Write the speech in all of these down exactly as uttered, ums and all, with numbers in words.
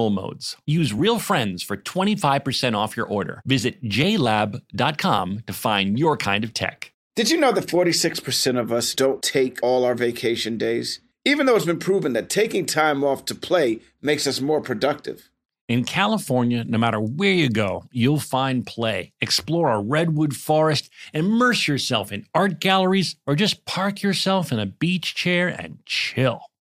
modes. Use Real Friends for twenty-five percent off your order. Visit j lab dot com to find your kind of tech. Did you know that forty-six percent of us don't take all our vacation days? Even though it's been proven that taking time off to play makes us more productive. In California, no matter where you go, you'll find play. Explore a redwood forest, immerse yourself in art galleries, or just park yourself in a beach chair and chill.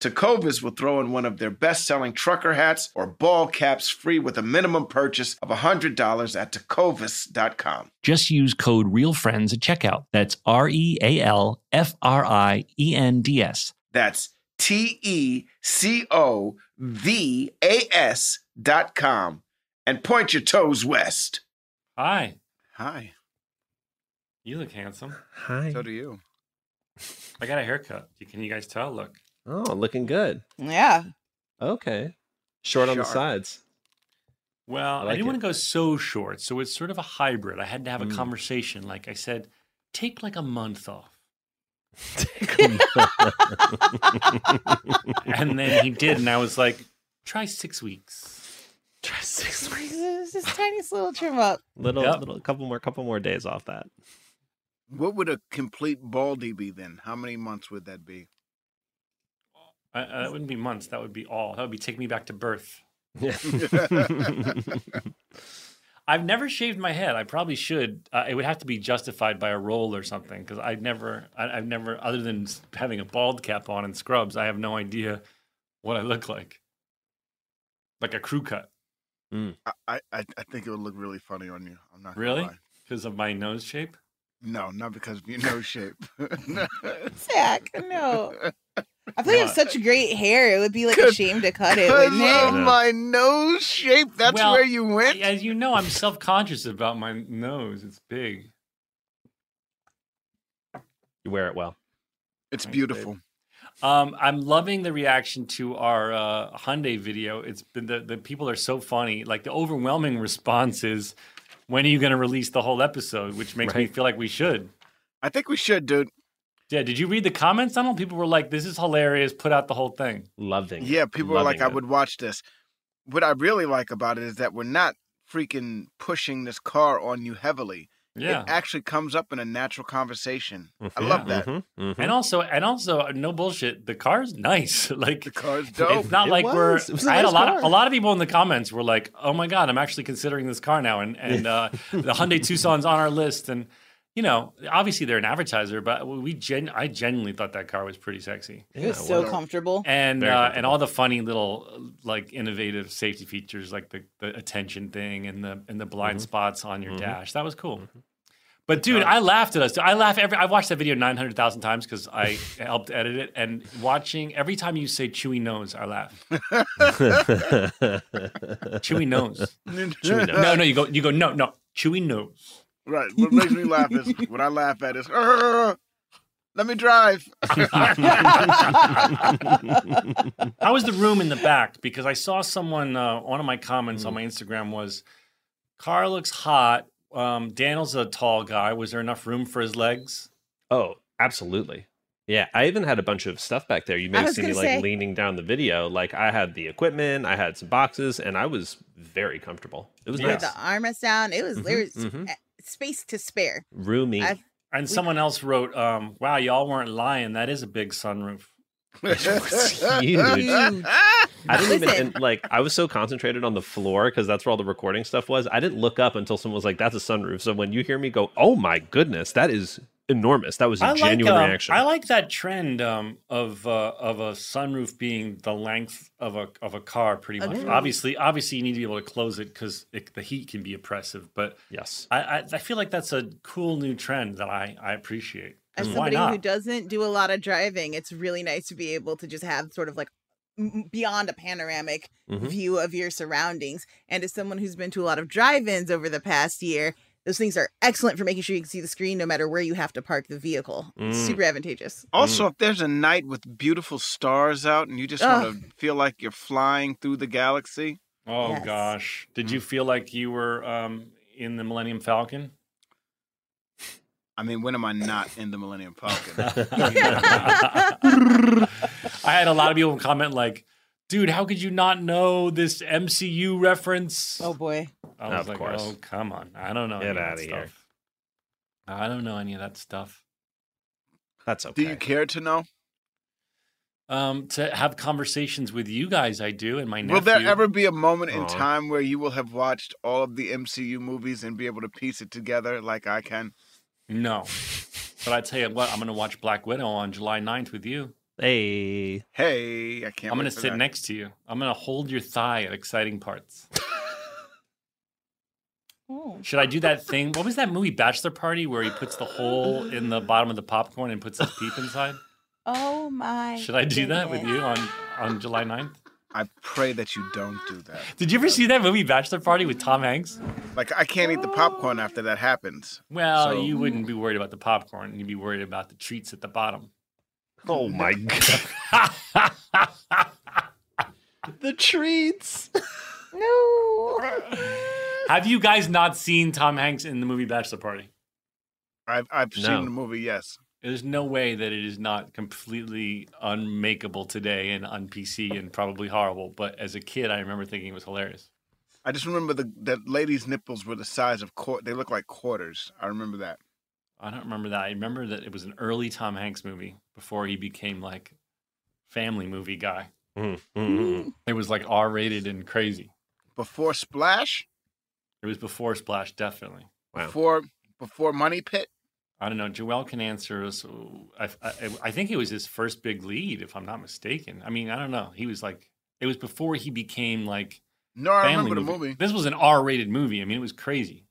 Tecovas will throw in one of their best-selling trucker hats or ball caps free with a minimum purchase of one hundred dollars at tecovas dot com. Just use code REALFRIENDS at checkout. That's R E A L F R I E N D S. That's T E C O V A S dot com. And point your toes west. Hi. Hi. You look handsome. Hi. So do you. I got a haircut. Can you guys tell? Look. Oh, looking good. Yeah. Okay. Short on Sharp. The sides. Well, I, like I didn't it. want to go so short, so it's sort of a hybrid. I had to have a mm. conversation. Like I said, take like a month off. Take a month. And then he did, and I was like, try six weeks. Try six weeks. It's this tiniest little trim up. Little, yep. little, couple more, couple more days off that. What would a complete baldy be then? How many months would that be? Uh, that wouldn't be months. That would be all. That would be take me back to birth. Yeah. I've never shaved my head. I probably should. Uh, it would have to be justified by a roll or something because I've never, I, I've never, other than having a bald cap on and scrubs, I have no idea what I look like. Like a crew cut. Mm. I, I, I think it would look really funny on you. I'm not really because of my nose shape. No, not because of your nose shape. Zach, no. I feel like no. I have such great hair. It would be like a shame to cut it, wouldn't it? Because of my nose shape, that's well, where you went? As you know, I'm self-conscious about my nose. It's big. You wear it well. It's Thanks, beautiful. Babe. Um, I'm loving the reaction to our uh, Hyundai video. It's been the, the people are so funny. Like the overwhelming response is, when are you going to release the whole episode? Which makes right. me feel like we should. I think we should, dude. Yeah, did you read the comments, Donald? People were like, this is hilarious. Put out the whole thing. Loving it. Yeah, people were like, I would watch this. What I really like about it is that we're not freaking pushing this car on you heavily. Yeah. It actually comes up in a natural conversation. Mm-hmm. I love that. Mm-hmm. Mm-hmm. And also, and also, no bullshit, the car's nice. Like the car's dope. It's not it like was. we're... It was a I nice had a lot, car. Of, a lot of people in the comments were like, oh my God, I'm actually considering this car now. And, and uh, the Hyundai Tucson's on our list. And, you know, obviously they're an advertiser, but we gen- I genuinely thought that car was pretty sexy. It was yeah, so well. comfortable. And uh, comfortable. And all the funny little, like, innovative safety features, like the, the attention thing and the and the blind mm-hmm. spots on your mm-hmm. dash. That was cool. Mm-hmm. But, dude, I laughed at us. I laugh every. I watched that video nine hundred thousand times because I helped edit it. And watching, every time you say chewy nose, I laugh. Chewy nose. Chewy nose. No, no, you go, you go, no, no. Chewy nose. Right. What makes me laugh is, what I laugh at is, Arr! Let me drive. How was the room in the back? Because I saw someone, uh, one of my comments mm. on my Instagram was, Car looks hot. Um, Daniel's a tall guy. Was there enough room for his legs? Oh, absolutely. Yeah, I even had a bunch of stuff back there. You may have seen me like say... leaning down the video. Like I had the equipment, I had some boxes, and I was very comfortable. It was nice. With the armrest down, it was, mm-hmm, there was mm-hmm. space to spare. Roomy. I've... And someone else wrote, um, wow, y'all weren't lying. That is a big sunroof. Huge. I didn't even and, like I was so concentrated on the floor because that's where all the recording stuff was. I didn't look up until someone was like, that's a sunroof. So when you hear me go, oh my goodness, that is enormous. That was a I genuine like, um, reaction. I like that trend um of uh, of a sunroof being the length of a of a car pretty much. Okay. Obviously, obviously you need to be able to close it because the heat can be oppressive. But yes, I, I I feel like that's a cool new trend that I, I appreciate. As somebody who doesn't do a lot of driving, it's really nice to be able to just have sort of like beyond a panoramic mm-hmm. view of your surroundings. And as someone who's been to a lot of drive-ins over the past year, those things are excellent for making sure you can see the screen no matter where you have to park the vehicle. Mm. It's super advantageous. Also, mm. if there's a night with beautiful stars out and you just oh. want to feel like you're flying through the galaxy. Oh, yes. Gosh. Did you feel like you were um, in the Millennium Falcon? I mean, when am I not in the Millennium Falcon? I had a lot of people comment like, dude, how could you not know this M C U reference? Oh, boy. I was of like, course. Oh, come on. I don't know Get any out of, that of stuff. Here. I don't know any of that stuff. That's okay. Do you care to know? Um, to have conversations with you guys, I do, and my nephew. Will there ever be a moment in Aww. time where you will have watched all of the M C U movies and be able to piece it together like I can? No, but I tell you what, I'm going to watch Black Widow on July ninth with you. Hey. Hey, I can't I'm going to sit that. next to you. I'm going to hold your thigh at exciting parts. Oh. Should I do that thing? What was that movie, Bachelor Party, where he puts the hole in the bottom of the popcorn and puts his peep inside? Oh, my. Should I do goodness. that with you on, on July ninth? I pray that you don't do that. Did you ever see that movie, Bachelor Party, with Tom Hanks? Like, I can't eat the popcorn after that happens. Well, so. you wouldn't be worried about the popcorn. You'd be worried about the treats at the bottom. Oh, my God. The treats. No. Have you guys not seen Tom Hanks in the movie Bachelor Party? I've, I've no. seen the movie, yes. There's no way that it is not completely unmakeable today and un-P C and probably horrible. But as a kid, I remember thinking it was hilarious. I just remember the, that ladies' nipples were the size of quarters. They looked like quarters. I remember that. I don't remember that. I remember that it was an early Tom Hanks movie before he became like family movie guy. Mm-hmm. It was like R-rated and crazy. Before Splash? It was before Splash, definitely. Wow. Before, before Money Pit? I don't know. Joel can answer us. I, I, I think it was his first big lead, if I'm not mistaken. I mean, I don't know. He was like, it was before he became like. No, I remember movie. the movie. This was an R-rated movie. I mean, it was crazy.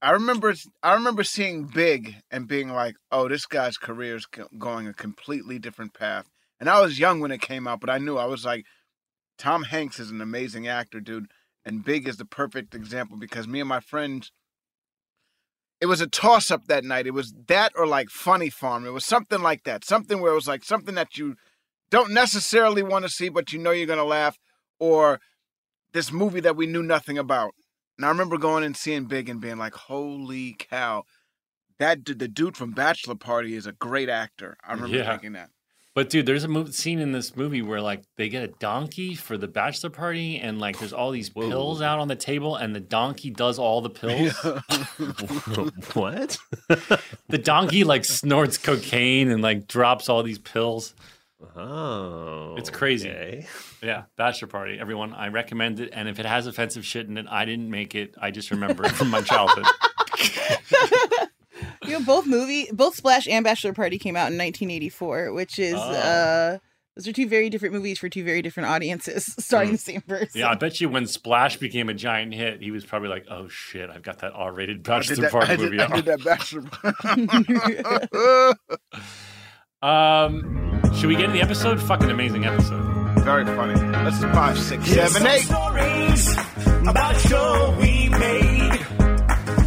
I remember. I remember seeing Big and being like, "Oh, this guy's career is going a completely different path." And I was young when it came out, but I knew I was like, "Tom Hanks is an amazing actor, dude." And Big is the perfect example because me and my friends. It was a toss-up that night. It was that or like Funny Farm. It was something like that. Something where it was like something that you don't necessarily want to see, but you know you're going to laugh. Or this movie that we knew nothing about. And I remember going and seeing Big and being like, holy cow. That The dude from Bachelor Party is a great actor. I remember yeah. thinking that. But dude, there's a move, scene in this movie where like they get a donkey for the bachelor party, and like there's all these Whoa. pills out on the table, and the donkey does all the pills. What? The donkey like snorts cocaine and like drops all these pills. Oh, it's crazy. Okay. Yeah, Bachelor Party. Everyone, I recommend it. And if it has offensive shit in it, I didn't make it. I just remember it from my childhood. You know, both movie, both Splash and Bachelor Party came out in nineteen eighty-four, which is, oh. uh, those are two very different movies for two very different audiences, starring mm. the same person. Yeah, I bet you when Splash became a giant hit, he was probably like, oh shit, I've got that R-rated Bachelor Party that, movie. I did, I did that Bachelor Party. um, should we get in the episode? Fucking amazing episode. Very funny. This is five, six, Here's seven, eight. Stories about a show we made.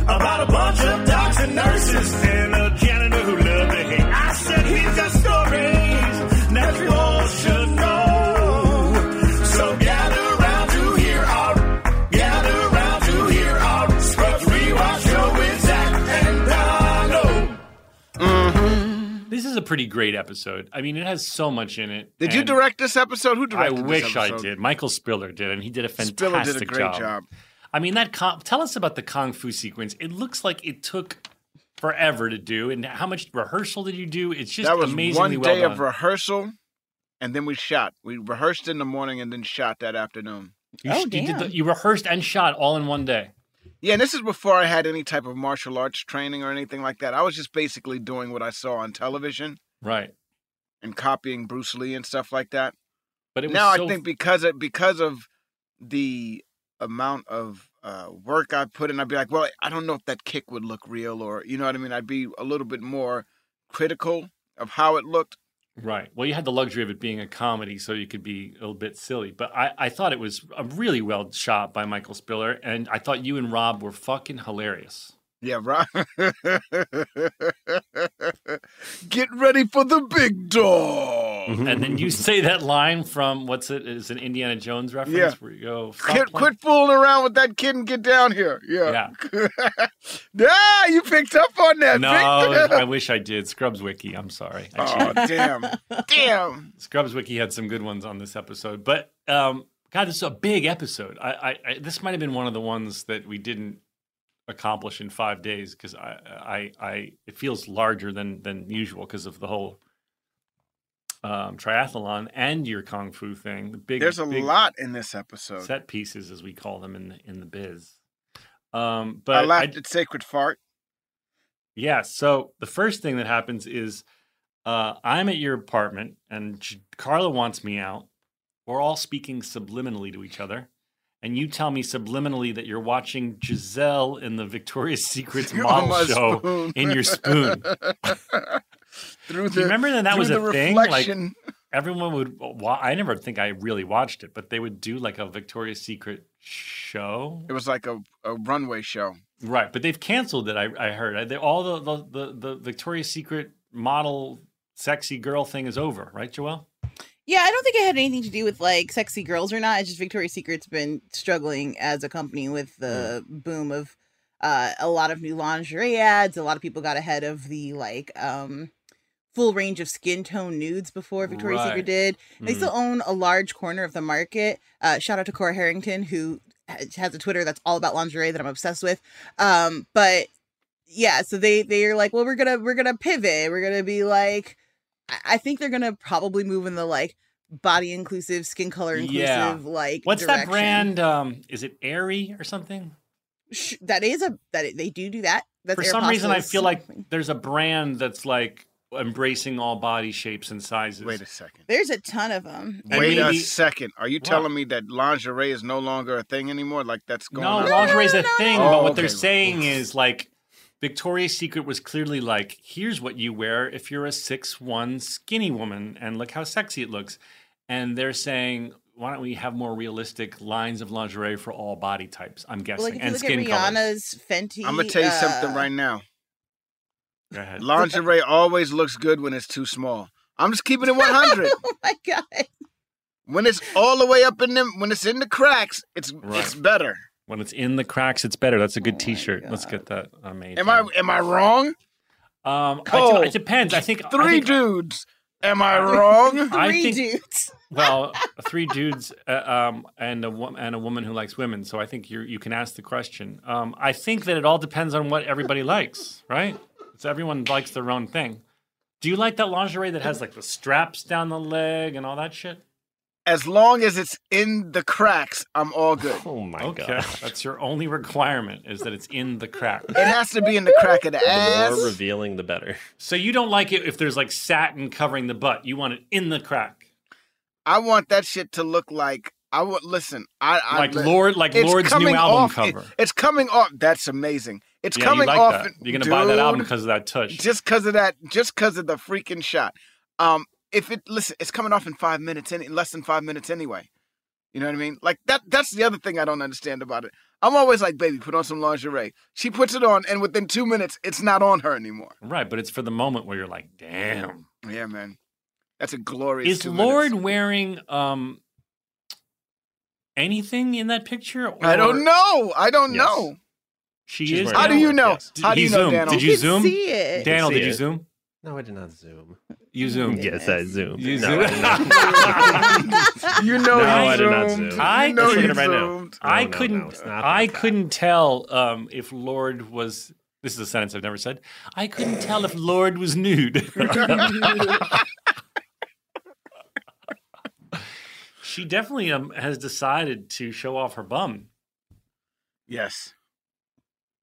About a bunch of docs and nurses and a janitor who loved to hate. is a pretty great episode. I mean, it has so much in it. Did you direct this episode? Who directed this episode? I wish I did. Michael Spiller did, and he did a fantastic job. Spiller did a great job. I mean, that con- tell us about the kung fu sequence. It looks like it took forever to do, and how much rehearsal did you do? It's just amazingly well done. That was one day of rehearsal, and then we shot. We rehearsed in the morning and then shot that afternoon. You, oh, sh- damn. You, did the- you rehearsed and shot all in one day. Yeah, and this is before I had any type of martial arts training or anything like that. I was just basically doing what I saw on television. Right. And copying Bruce Lee and stuff like that. But it was now so... I think because of, because of the amount of uh, work I put in, I'd be like, well, I don't know if that kick would look real or, you know what I mean? I'd be a little bit more critical of how it looked. Right. Well, you had the luxury of it being a comedy, so you could be a little bit silly. But I, I thought it was a really well shot by Michael Spiller, and I thought you and Rob were fucking hilarious. Yeah, Rob. Get ready for the big dog. And then you say that line from, what's it, is an Indiana Jones reference? Yeah. Where you go, quit, quit fooling around with that kid and get down here. Yeah. Yeah. Ah, you picked up on that. No, I wish I did. Scrubs Wiki, I'm sorry. I oh, damn. Damn. Scrubs Wiki had some good ones on this episode. But, um, God, this is a big episode. I, I, I This might have been one of the ones that we didn't accomplish in five days because I, I, I, it feels larger than than usual because of the whole um, triathlon and your kung fu thing. The big, there's a big lot in this episode. Set pieces, as we call them in the, in the biz. Um, but I laughed I, at Sacred Fart. Yeah. So the first thing that happens is uh, I'm at your apartment and Carla wants me out. We're all speaking subliminally to each other. And you tell me subliminally that you're watching Giselle in the Victoria's Secret's model show spoon. In your spoon. Through the, you remember that that was a thing? Reflection. Like everyone would. Well, I never think I really watched it, but they would do like a Victoria's Secret show. It was like a, a runway show, right? But they've canceled it. I, I heard I, they, all the the, the the Victoria's Secret model sexy girl thing is over, right, Joelle? Yeah, I don't think it had anything to do with, like, sexy girls or not. It's just Victoria's Secret's been struggling as a company with the mm. boom of uh, a lot of new lingerie ads. A lot of people got ahead of the, like, um, full range of skin tone nudes before Victoria's right. Secret did. Mm. They still own a large corner of the market. Uh, shout out to Cora Harrington, who has a Twitter that's all about lingerie that I'm obsessed with. Um, but, yeah, so they, they are like, well, we're gonna we're gonna pivot. We're gonna be, like... I think they're going to probably move in the, like, body-inclusive, skin-color-inclusive, yeah. like, what's direction. That brand? Um, is it Aerie or something? That is a... that They do do that. That's For Air some Apostles. Reason, I feel like there's a brand that's, like, embracing all body shapes and sizes. Wait a second. There's a ton of them. And Wait maybe, a second. Are you what? telling me that lingerie is no longer a thing anymore? Like, that's going no, on? No, lingerie is no, a no, thing, no. but oh, what okay. they're saying is, like... Victoria's Secret was clearly like, here's what you wear if you're a six one skinny woman, and look how sexy it looks. And they're saying, why don't we have more realistic lines of lingerie for all body types, I'm guessing, well, like and skin colors. Look at Rihanna's Fenty. I'm going to tell you uh... something right now. Go ahead. Lingerie always looks good when it's too small. I'm just keeping it one hundred. Oh, my God. When it's all the way up in them, when it's in the cracks, it's right. it's better. When it's in the cracks, it's better. That's a good oh T-shirt. Let's get that made. Am I am I wrong? Um, Cole, I t- it depends. I think three I think, dudes. Am I wrong? three I think, dudes. Well, three dudes uh, um, and a wo- and a woman who likes women. So I think you you can ask the question. Um, I think that it all depends on what everybody likes, right? So everyone likes their own thing. Do you like that lingerie that has like the straps down the leg and all that shit? As long as it's in the cracks, I'm all good. Oh, my okay. gosh. That's your only requirement is that it's in the crack. It has to be in the crack of the ass. The more revealing, the better. So you don't like it if there's, like, satin covering the butt. You want it in the crack. I want that shit to look like, I would listen. I, I Like Lorde, like Lorde's new album off, cover. It, it's coming off. That's amazing. It's yeah, coming you like off. That. You're going to buy that album because of that touch. Just because of that. Just because of the freaking shot. Um. If it listen, it's coming off in five minutes, in less than five minutes anyway. You know what I mean? Like that. That's the other thing I don't understand about it. I'm always like, baby, put on some lingerie. She puts it on, and within two minutes, it's not on her anymore. Right, but it's for the moment where you're like, damn. Yeah, man, that's a glorious. Is Lorde wearing um anything in that picture? Or... I don't know. I don't yes. know. She She's is. How do you know? Yes. How do you know, Daniel? Did you zoom? Daniel, did you zoom? No, I did not Zoom. You Zoom. Yes, I Zoom. You no, Zoom. You know, no, I did not Zoom. I know you right now. I no, couldn't. No, no, I couldn't tell um, if Lorde was. This is a sentence I've never said. I couldn't tell if Lorde was nude. She definitely um, has decided to show off her bum. Yes.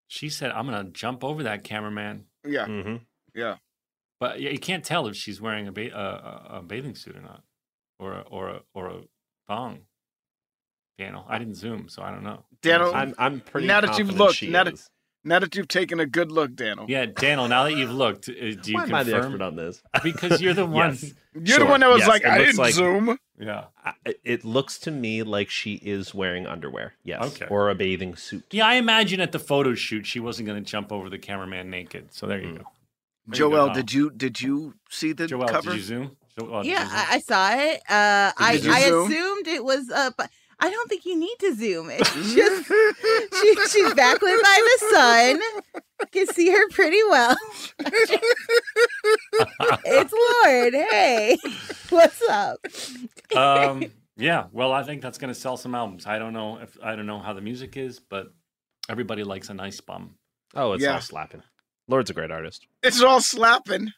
She said, "I'm gonna jump over that cameraman." Yeah. Mm-hmm. Yeah. But yeah, you can't tell if she's wearing a, ba a, a bathing suit or not, or a, or a, or a thong. Daniel, I didn't Zoom, so I don't know. Daniel, I'm, I'm pretty. Now that you've looked, now that, now that you've taken a good look, Daniel. Yeah, Daniel. Now that you've looked, do you confirm? Why am I the expert on this? Because you're the one. Yes. You're sure. the one that was yes. like, it I didn't like, Zoom. Yeah. I, it looks to me like she is wearing underwear. Yes. Okay. Or a bathing suit. Yeah, I imagine at the photo shoot she wasn't going to jump over the cameraman naked. So there mm. you go. There Joel, you did you did you see the Joel, cover? Did you Zoom? Joel, yeah, you zoom? I saw it. Uh, I, I assumed it was up. I don't think you need to Zoom. It's just she, she's backlit by the sun. You can see her pretty well. It's Lorde. Hey, what's up? um, yeah. Well, I think that's going to sell some albums. I don't know if I don't know how the music is, but everybody likes a nice bum. Oh, it's yeah. all slapping. Lorde's a great artist. It's all slapping.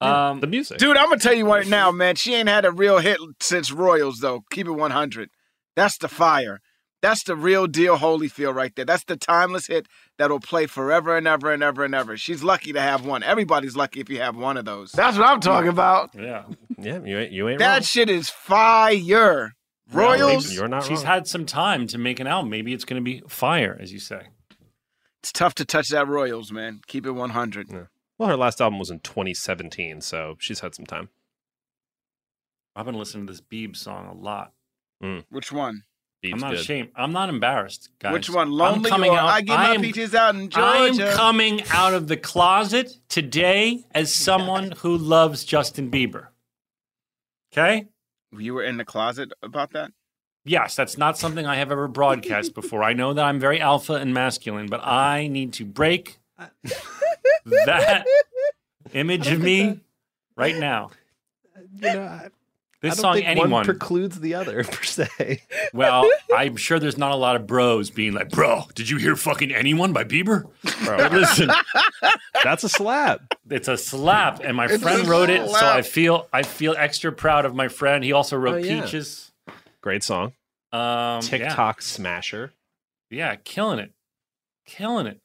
Um, the music. Dude, I'm going to tell you right now, man. She ain't had a real hit since Royals, though. Keep it one hundred. That's the fire. That's the real deal Holyfield right there. That's the timeless hit that will play forever and ever and ever and ever. She's lucky to have one. Everybody's lucky if you have one of those. That's what I'm talking about. Yeah. Yeah, you ain't, you ain't that wrong. Shit is fire. Royals. No, you're not She's wrong. Had some time to make an album. Maybe it's going to be fire, as you say. It's tough to touch that Royals, man. Keep it one hundred. Yeah. Well, her last album was in twenty seventeen, so she's had some time. I've been listening to this Biebs song a lot. Mm. Which one? Biebs I'm not good. ashamed. I'm not embarrassed, guys. Which one? Lonely or out, I Get I My am, Peaches Out in Georgia. I'm coming out of the closet today as someone who loves Justin Bieber. Okay? You were in the closet about that? Yes, that's not something I have ever broadcast before. I know that I'm very alpha and masculine, but I need to break that image of me right now. You know, I, this I don't song, think anyone one precludes the other per se. Well, I'm sure there's not a lot of bros being like, "Bro, did you hear fucking Anyone by Bieber?" Bro, listen, that's a slap. It's a slap, and my it's friend wrote slap. it, so I feel I feel extra proud of my friend. He also wrote oh, yeah. Peaches. Great song. Um, TikTok yeah. smasher. Yeah, killing it. Killing it.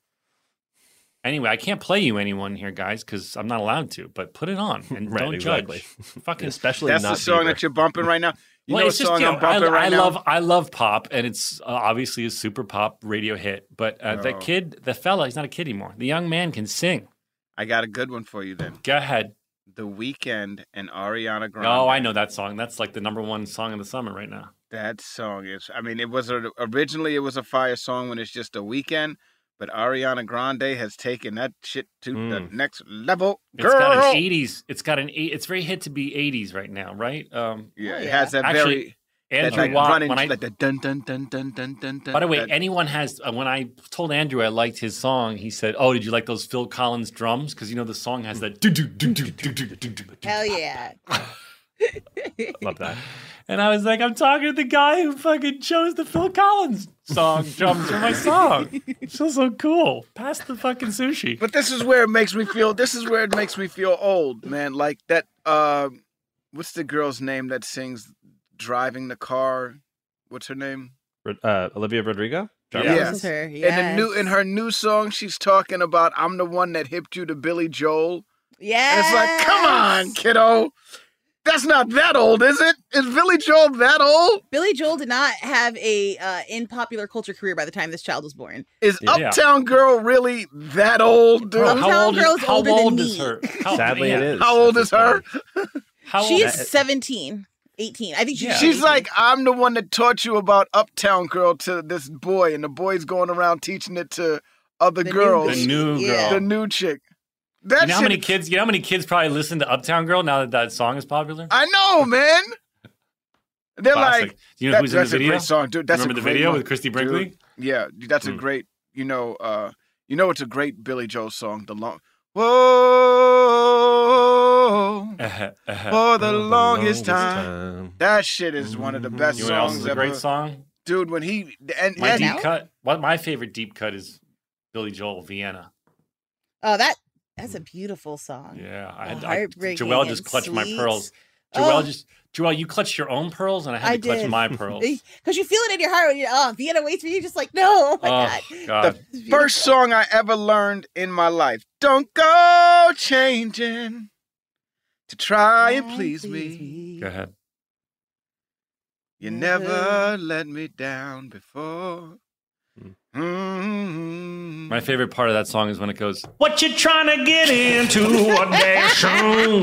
Anyway, I can't play you Anyone here, guys, because I'm not allowed to, but put it on and right, don't exactly. judge. Fucking especially That's not the song Bieber. That you're bumping right now. You well, know it's just, song you know, I'm bumping I, right I now? Love, I love pop, and it's uh, obviously a super pop radio hit, but uh, oh. that kid, the fella, he's not a kid anymore. The young man can sing. I got a good one for you then. Go ahead. The Weeknd and Ariana Grande. Oh, I know that song. That's like the number one song of the summer right now. That song is, I mean, it was a, originally it was a fire song when it's just The Weeknd, but Ariana Grande has taken that shit to mm. the next level. Girl. It's got an eighties. It's got an eight. It's very hit to be eighties right now, right? Um, yeah, it yeah. has that Actually, very. Andrew, like Watt, running, I, like the dun dun dun dun dun dun. By the way, that, anyone has uh, when I told Andrew I liked his song, he said, "Oh, did you like those Phil Collins drums?" Because you know the song has that do do do do do do do do. Hell yeah! Love that. And I was like, I'm talking to the guy who fucking chose the Phil Collins song drums for my song. It's so, so cool. Pass the fucking sushi. But this is where it makes me feel. This is where it makes me feel old, man. Like that. Uh, what's the girl's name that sings? Driving the car, what's her name? Uh, Olivia Rodrigo. Yes. Her. Yes. And the new in her new song, she's talking about I'm the one that hipped you to Billy Joel. Yeah, it's like, come on, kiddo, that's not that old, is it? Is Billy Joel that old? Billy Joel did not have a uh, in popular culture career by the time this child was born. Is yeah. Uptown Girl really that old, dude? Uptown how old Girl's is, how older old than is her? How, Sadly, yeah. it is. How old that's is her? How old? She is seventeen. eighteen. I think she's, yeah, she's like, I'm the one that taught you about Uptown Girl to this boy, and the boy's going around teaching it to other the girls. New the new girl. Yeah. The new chick. That you know how many kids, you know how many kids probably listen to Uptown Girl now that that song is popular? I know, man. They're Classic. Like, you know that, who's in the video? That's a great song, dude. That's Remember a the video one. With Christy Brinkley? Dude, yeah, that's mm. a great, you know, uh, you know it's a great Billy Joel song, the long, whoa. uh-huh, uh-huh. for the, the longest, longest time. time. That shit is mm-hmm. one of the best you know songs ever. A great song, dude. When he and my and, deep now? cut. What my favorite deep cut is Billy Joel, Vienna. Oh, that that's a beautiful song. Yeah, oh, I, I Joel just clutched sweet. my pearls. Joel oh. just. Joel, you clutched your own pearls, and I had I to clutch did. my pearls. Because you feel it in your heart when you, oh, Vienna waits for you. You're just like, no, oh my oh, God. God. The first song I ever learned in my life. Don't go changing to try and please, please me. me. Go ahead. You never let me down before. Mm-hmm. My favorite part of that song is when it goes, what you trying to get into? A dash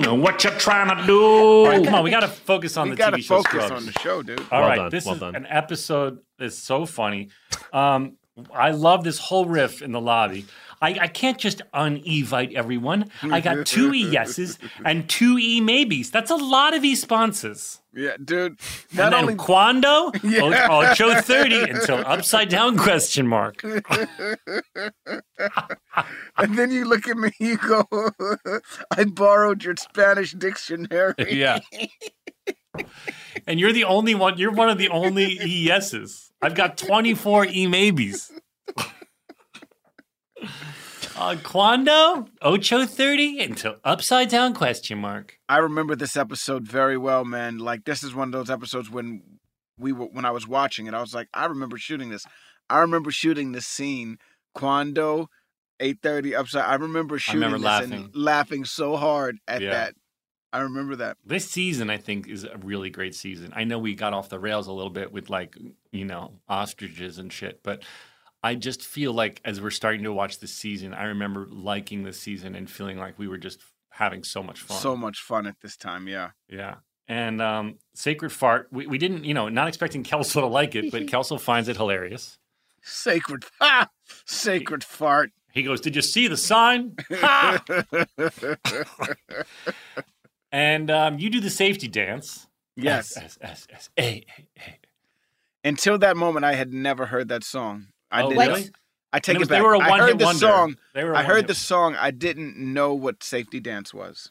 what you trying to do? All right, come on, we got to focus on we the gotta T V show. We got to focus on the show, dude. All well right, done, this well is done. an episode that's so funny. Um, I love this whole riff in the lobby. I, I can't just un-evite everyone. I got two E-yeses and two E-maybes. That's a lot of E-sponses. Yeah, dude. Not and then only... Quando, yeah. Ocho thirty until upside down question mark. And then you look at me, you go, I borrowed your Spanish dictionary. Yeah. And you're the only one. You're one of the only E-yeses. I've got twenty-four E-maybes. Uh, Quando, Ocho thirty until upside down question mark. I remember this episode very well, man. Like, this is one of those episodes when we were, when I was watching it, I was like, I remember shooting this. I remember shooting this scene, Quando, eight thirty upside. I remember shooting I remember this laughing. and laughing so hard at yeah. that. I remember that. This season, I think, is a really great season. I know we got off the rails a little bit with, like, you know, ostriches and shit, but I just feel like as we're starting to watch this season, I remember liking this season and feeling like we were just having so much fun. So much fun at this time, yeah. Yeah. And um, Sacred Fart, we, we didn't, you know, not expecting Kelso to like it, but Kelso finds it hilarious. Sacred, ah, Sacred Fart. He goes, did you see the sign? Ha! And um, you do the safety dance. Yes. S, S, S, S, A, A, A. Until that moment, I had never heard that song. I oh, didn't. Really? I take it, it back. They were a I heard the wonder. song. They were I heard the song. I didn't know what safety dance was.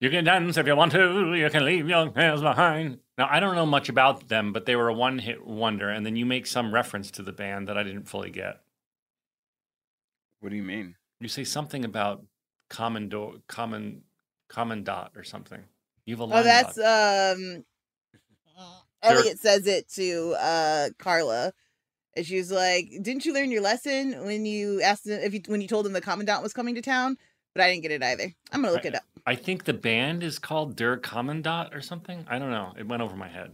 You can dance if you want to. You can leave your hands behind. Now, I don't know much about them, but they were a one-hit wonder. And then you make some reference to the band that I didn't fully get. What do you mean? You say something about common do- common commandant or something. You have a line. Oh, that's um, Elliot says it to uh, Carla. And she was like, didn't you learn your lesson when you asked them if you, when you told them the commandant was coming to town? But I didn't get it either. I'm going to look I, it up. I think the band is called Der Commandant or something. I don't know. It went over my head.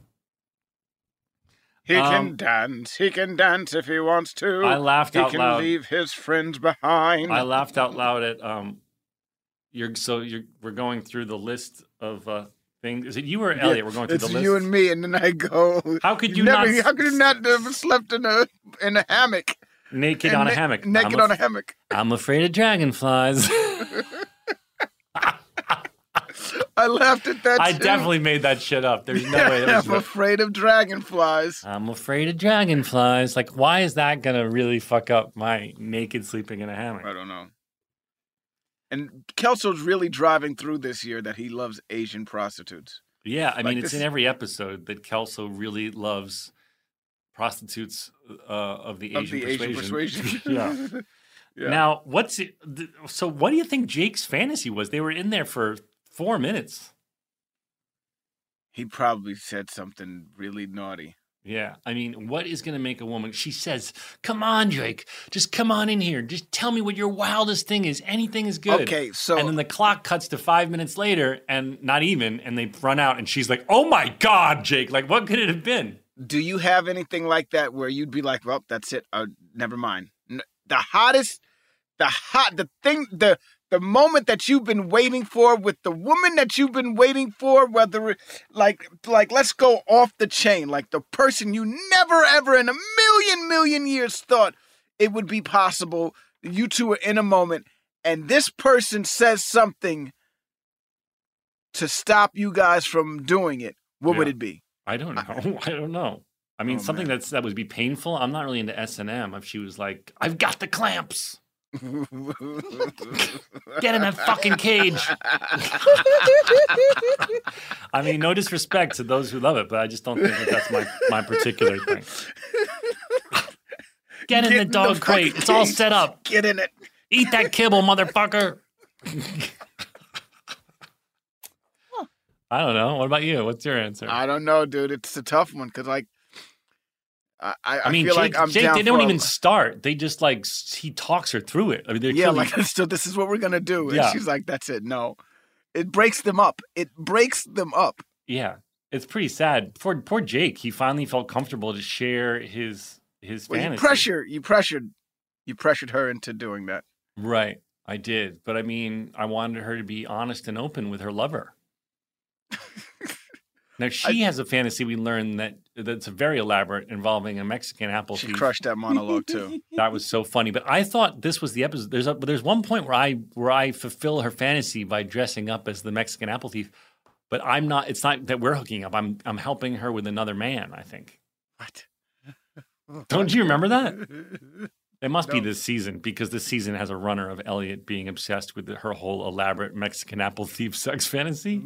He um, can dance. He can dance if he wants to. I laughed he out loud. He can leave his friends behind. I laughed out loud at, um, you're so you're, we're going through the list of, uh, thing. Is it you or Elliot? Yeah, we're going through the list. It's you and me, and then I go. How could you never, not? How could you not have slept in a in a hammock? Naked and on na- a hammock. Naked I'm on a, a hammock. I'm afraid of dragonflies. I laughed at that. I too. definitely made that shit up. There's no yeah, way. That I'm was afraid of dragonflies. I'm afraid of dragonflies. Like, why is that gonna really fuck up my naked sleeping in a hammock? I don't know. And Kelso's really driving through this year that he loves Asian prostitutes. Yeah, I like mean, this. It's in every episode that Kelso really loves prostitutes uh, of the Asian of the persuasion. Asian persuasion. yeah. yeah. Now, what's it, th- so what do you think Jake's fantasy was? They were in there for four minutes. He probably said something really naughty. Yeah, I mean, what is going to make a woman? She says, come on, Drake, just come on in here. Just tell me what your wildest thing is. Anything is good. Okay, so. And then the clock cuts to five minutes later and not even, and they run out. And she's like, oh, my God, Jake, like, what could it have been? Do you have anything like that where you'd be like, well, that's it. Uh, never mind. The hottest, the hot, the thing, the. The moment that you've been waiting for with the woman that you've been waiting for, whether like, like, let's go off the chain, like the person you never, ever in a million, million years thought it would be possible. You two are in a moment and this person says something to stop you guys from doing it. What yeah. would it be? I don't know. I don't know. I mean, oh, something man. that's, that would be painful. I'm not really into S and M if she was like, I've got the clamps. Get in that fucking cage. I mean, no disrespect to those who love it, but I just don't think that that's my, my particular thing. Get in Get the dog in the crate. It's all set up. Get in it. Eat that kibble, motherfucker. I don't know. What about you? What's your answer? I don't know, dude. It's a tough one because, like, I, I, I mean, feel Jake, like I'm Jake, down they don't for even a... start. They just, like, he talks her through it. I mean, they're yeah, clearly... like, so this is what we're going to do. And yeah. she's like, that's it. No. It breaks them up. It breaks them up. Yeah. It's pretty sad. Poor, poor Jake. He finally felt comfortable to share his his well, fantasy. You, pressure, you, pressured, you pressured her into doing that. Right. I did. But, I mean, I wanted her to be honest and open with her lover. Now, she I, has a fantasy we learned that that's very elaborate involving a Mexican apple. She thief. Crushed that monologue, too. That was so funny. But I thought this was the episode. There's a, but there's one point where I where I fulfill her fantasy by dressing up as the Mexican apple thief. But I'm not. It's not that we're hooking up. I'm I'm helping her with another man, I think. What? Don't you remember that? It must no. be this season, because this season has a runner of Elliot being obsessed with her whole elaborate Mexican apple thief sex fantasy.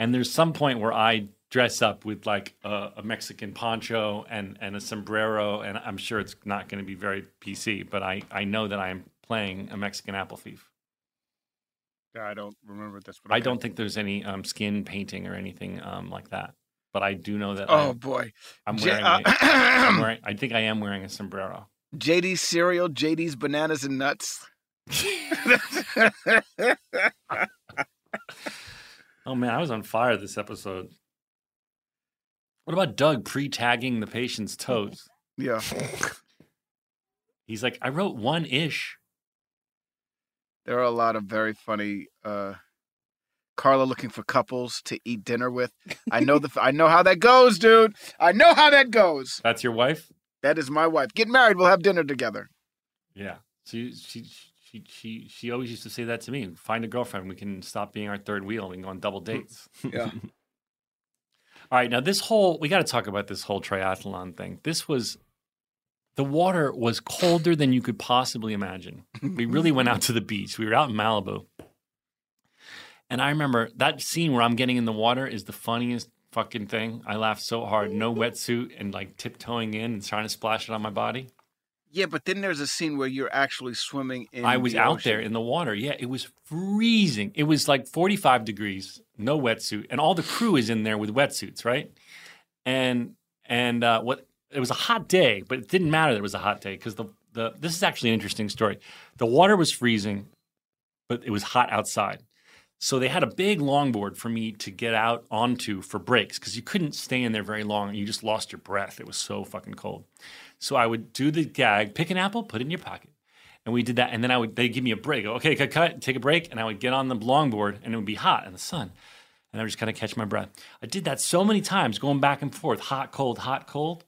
And there's some point where I dress up with like a, a Mexican poncho and, and a sombrero. And I'm sure it's not going to be very P C, but I, I know that I'm playing a Mexican apple thief. Yeah, I don't remember this. But I, I don't think there's any um, skin painting or anything um, like that. But I do know that. Oh, I'm, boy. I'm wearing, J- uh, a, I'm wearing. I think I am wearing a sombrero. J D's cereal, J D's bananas and nuts. Oh, man, I was on fire this episode. What about Doug pre-tagging the patient's toes? Yeah. He's like, I wrote one-ish. There are a lot of very funny uh, Carla looking for couples to eat dinner with. I know the. I know how that goes, dude. I know how that goes. That's your wife? That is my wife. Get married. We'll have dinner together. Yeah. She she she she she always used to say that to me. Find a girlfriend. We can stop being our third wheel. We can go on double dates. Yeah. All right. Now this whole we got to talk about this whole triathlon thing. This was the water was colder than you could possibly imagine. We really went out to the beach. We were out in Malibu, and I remember that scene where I'm getting in the water is the funniest fucking thing. I laughed so hard. No wetsuit and like tiptoeing in and trying to splash it on my body. Yeah, but then there's a scene where you're actually swimming in I was the out ocean. There in the water. Yeah, it was freezing. It was like forty-five degrees, no wetsuit. And all the crew is in there with wetsuits, right? And and uh, what it was a hot day, but it didn't matter that it was a hot day because the, the this is actually an interesting story. The water was freezing, but it was hot outside. So they had a big longboard for me to get out onto for breaks because you couldn't stay in there very long. You just lost your breath. It was so fucking cold. So I would do the gag, pick an apple, put it in your pocket. And we did that. And then I would they'd give me a break. Okay, cut, cut, take a break. And I would get on the longboard and it would be hot in the sun. And I would just kind of catch my breath. I did that so many times going back and forth, hot, cold, hot, cold.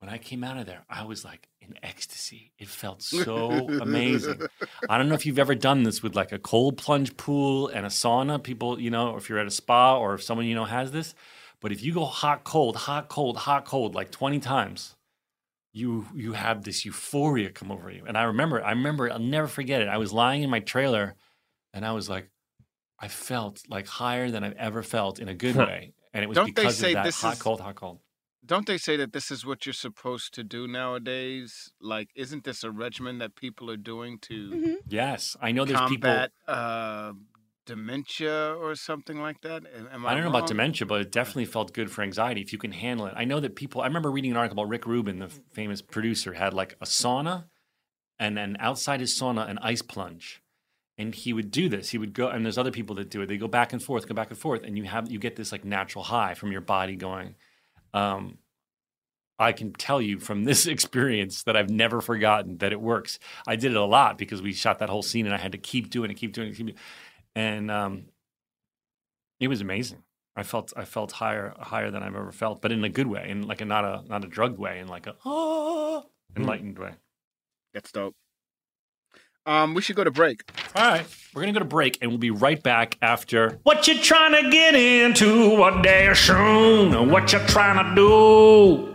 When I came out of there, I was like in ecstasy. It felt so amazing. I don't know if you've ever done this with like a cold plunge pool and a sauna. People, you know, or if you're at a spa or if someone you know has this. But if you go hot, cold, hot, cold, hot, cold, like twenty times, you you have this euphoria come over you. And I remember, I remember, I'll never forget it. I was lying in my trailer and I was like, I felt like higher than I've ever felt in a good way. And it was Don't because of that hot, is... cold, hot, cold. Don't they say that this is what you're supposed to do nowadays? Like, isn't this a regimen that people are doing to mm-hmm. Yes, I know there's combat, people... uh, dementia or something like that? Am I, I don't wrong? know about dementia, but it definitely felt good for anxiety if you can handle it. I know that people... I remember reading an article about Rick Rubin, the famous producer, had like a sauna and then outside his sauna, an ice plunge. And he would do this. He would go... And there's other people that do it. They go back and forth, go back and forth, and you have you get this like natural high from your body going... Um, I can tell you from this experience that I've never forgotten that it works. I did it a lot because we shot that whole scene and I had to keep doing it, keep doing it, keep doing it. And um, it was amazing. I felt I felt higher higher than I've ever felt, but in a good way, in like a not a not a drugged way, in like a oh, enlightened mm. way. That's dope. Um, we should go to break. All right. We're going to go to break, and we'll be right back after... What you trying to get into a day soon? What you trying to do?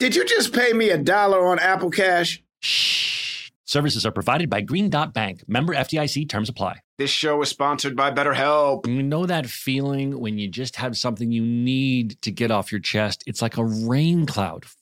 Did you just pay me a dollar on Apple Cash? Shh. Services are provided by Green Dot Bank. Member F D I C. Terms apply. This show is sponsored by BetterHelp. You know that feeling when you just have something you need to get off your chest? It's like a rain cloud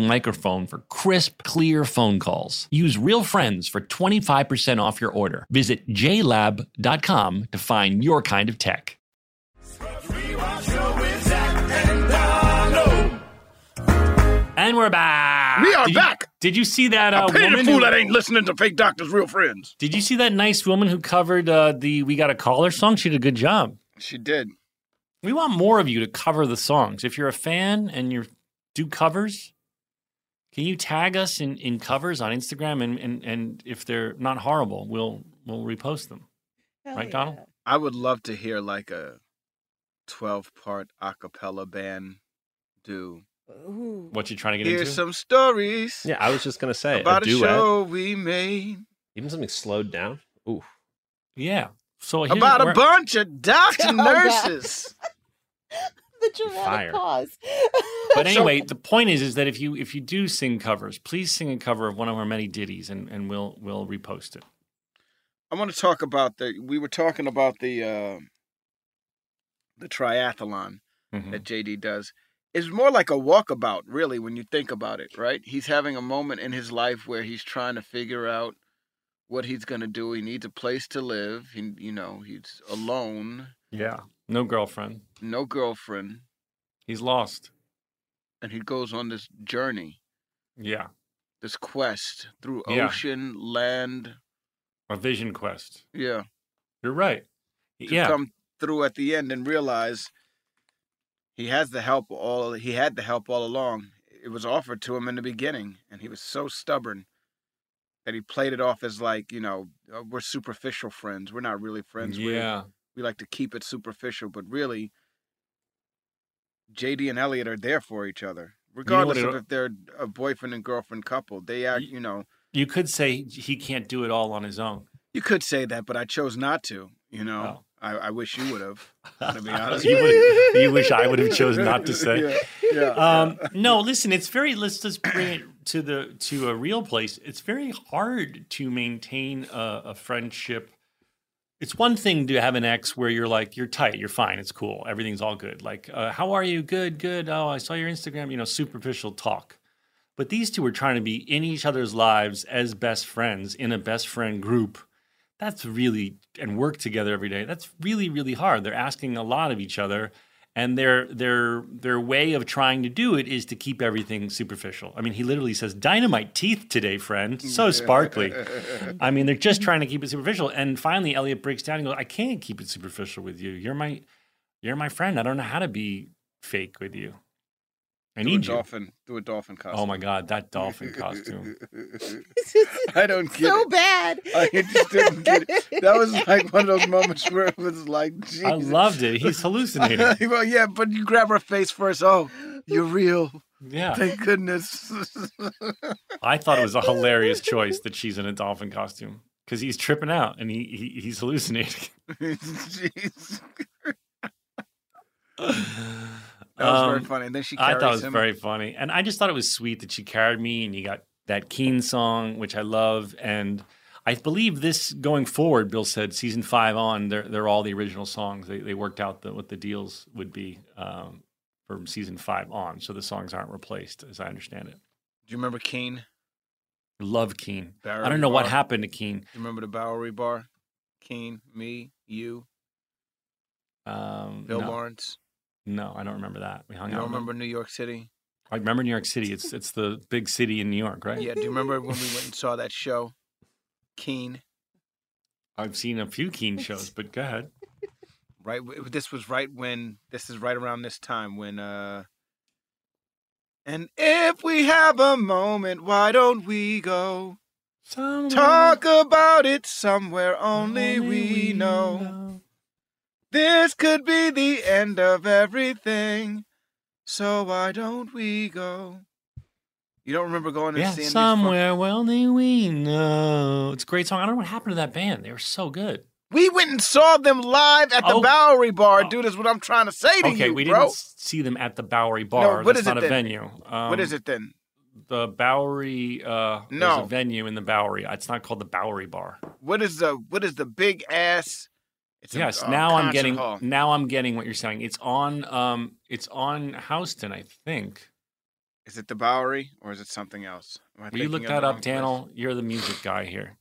microphone for crisp, clear phone calls. Use Real Friends for twenty-five percent off your order. Visit j lab dot com to find your kind of tech. And we're back. We are did back. You, did you see that uh, I paid woman? A fool who, that ain't listening to fake doctors, real friends. Did you see that nice woman who covered uh, the "We Got a Caller" song? She did a good job. She did. We want more of you to cover the songs. If you're a fan and you do covers, can you tag us in, in covers on Instagram? And, and and if they're not horrible, we'll we'll repost them. Hell right, yeah. Donald? I would love to hear like a twelve-part a cappella band do. Ooh. What you trying to get Here's into? Here's some stories. Yeah, I was just going to say. About a, a show we made. Even something slowed down. Ooh. Yeah. So About a bunch of doctors and nurses. The dramatic pause. But anyway, the point is, is that if you if you do sing covers, please sing a cover of one of our many ditties, and, and we'll we'll repost it. I want to talk about the. We were talking about the uh, the triathlon mm-hmm. that J D does, It's more like a walkabout, really, when you think about it, right? He's having a moment in his life where he's trying to figure out what he's going to do. He needs a place to live. He, you know, he's alone. Yeah. No girlfriend. No girlfriend. He's lost. And he goes on this journey. Yeah. This quest through ocean, yeah. land. A vision quest. Yeah. You're right. To yeah. come through at the end and realize he has the help all he had the help all along. It was offered to him in the beginning, and he was so stubborn that he played it off as like, you know, oh, we're superficial friends. We're not really friends. Yeah. We, we like to keep it superficial, but really J D and Elliot are there for each other. Regardless you know of if they're a boyfriend and girlfriend couple, they are, you, you know. You could say he can't do it all on his own. You could say that, but I chose not to, you know. Oh. I, I wish you would have, to be honest. you, would, you wish I would have chosen not to say. Yeah, yeah, um, yeah. No, listen, it's very, let's just bring it to, the, to a real place. It's very hard to maintain a, a friendship. It's one thing to have an ex where you're like, you're tight, you're fine, it's cool, everything's all good. Like, uh, how are you? Good, good. Oh, I saw your Instagram, you know, superficial talk. But these two are trying to be in each other's lives as best friends in a best friend group. That's really, and work together every day. That's really, really hard. They're asking a lot of each other, and their their their way of trying to do it is to keep everything superficial. I mean, he literally says, "Dynamite teeth today, friend. So sparkly." I mean, they're just trying to keep it superficial. And finally, Elliot breaks down and goes, "I can't keep it superficial with you. You're my, you're my friend. I don't know how to be fake with you. I need do a you. Dolphin, do a dolphin costume. Oh my God, that dolphin costume. I don't get so it. So bad. I just didn't get it. That was like one of those moments where it was like, Jesus. I loved it. He's hallucinating. Well, yeah, but you grab her face first. Oh, you're real. Yeah. Thank goodness. I thought it was a hilarious choice that she's in a dolphin costume because he's tripping out and he, he he's hallucinating. Jeez. That was um, very funny. And then she carries I thought it was him. Very funny. And I just thought it was sweet that she carried me, and you got that Keane song, which I love. And I believe this, going forward, Bill said, season five on, they're, they're all the original songs. They they worked out the, what the deals would be um, from season five on. So the songs aren't replaced, as I understand it. Do you remember Keane? Love Keane. Bowery I don't know bar. What happened to Keane. Do you remember the Bowery Bar? Keane, me, you, um, Bill no. Lawrence. No, I don't remember that. We hung you out. You don't remember New York City? I remember New York City. It's it's the big city in New York, right? Yeah. Do you remember when we went and saw that show, Keane? I've seen a few Keane shows, but go ahead. Right. This was right when. This is right around this time when. Uh, and if we have a moment, why don't we go somewhere. Talk about it somewhere only, only we, we know. know. This could be the end of everything, so why don't we go? You don't remember going and yeah, seeing somewhere well only we know. It's a great song. I don't know what happened to that band. They were so good. We went and saw them live at the oh. Bowery Bar, dude. Is what I'm trying to say to okay, you, Okay, we bro. didn't see them at the Bowery Bar. No, what That's is not it a then? venue. Um, what is it then? The Bowery. Uh, no, there's a venue in the Bowery. It's not called the Bowery Bar. What is the what is the big ass? It's yes, a, a now I'm getting hall. now I'm getting what you're saying. It's on um it's on Houston, I think. Is it the Bowery or is it something else? Will you look that up, Daniel? Place? You're the music guy here.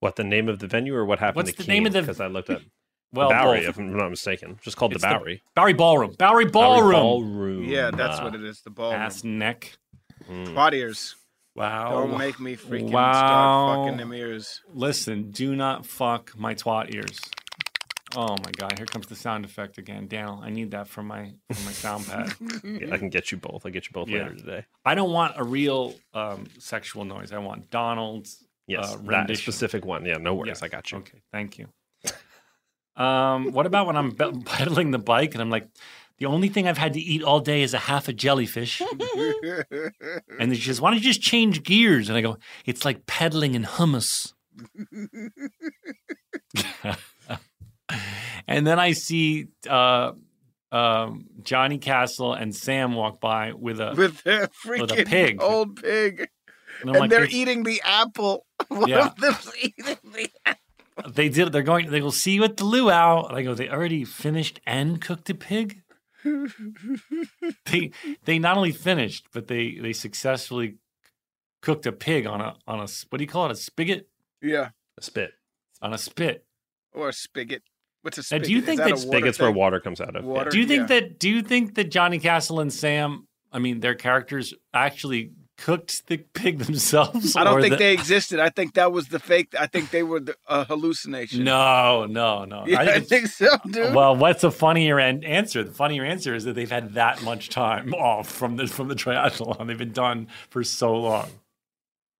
What, the name of the venue or what happened What's to the Keane? Because the... I looked up well, the Bowery, both. If I'm not mistaken. Just called it's the Bowery. The Bowery Ballroom. Bowery Ballroom. Bowery Ballroom. Yeah, that's uh, what it is, the ballroom. Ass neck. Mm. Quadiers. Wow. Don't make me freaking wow. start fucking them ears. Listen, do not fuck my twat ears. Oh my God! Here comes the sound effect again, Daniel. I need that for my for my sound pad. Yeah, I can get you both. I get you both yeah. later today. I don't want a real um, sexual noise. I want Donald's. Yes, uh, that specific one. Yeah, no worries. Yes. I got you. Okay, thank you. um, what about when I'm be- pedaling the bike and I'm like, the only thing I've had to eat all day is a half a jellyfish, and she says, "Why don't you just change gears?" And I go, "It's like pedaling in hummus." And then I see uh, um, Johnny Castle and Sam walk by with a with, their freaking with a pig, old pig, and, and like, they're it's... eating the apple. One yeah. of them's eating the apple. They did. They're going. They will see you at the luau. And I go. They already finished and cooked the pig. they they not only finished, but they they successfully cooked a pig on a on a what do you call it? A spigot? Yeah, a spit. On a spit or a spigot. What's a spigot? Now, do you think that, that spigot's thing? Where water comes out of? Water, yeah. Do you think yeah. that? Do you think that Johnny Castle and Sam, I mean, their characters actually cooked the pig themselves? I don't think the... they existed. I think that was the fake. I think they were the, a hallucination. No, no, no. Yeah, I, think I think so, dude. Well, what's a funnier an- answer? The funnier answer is that they've had that much time off from the from the triathlon. They've been done for so long.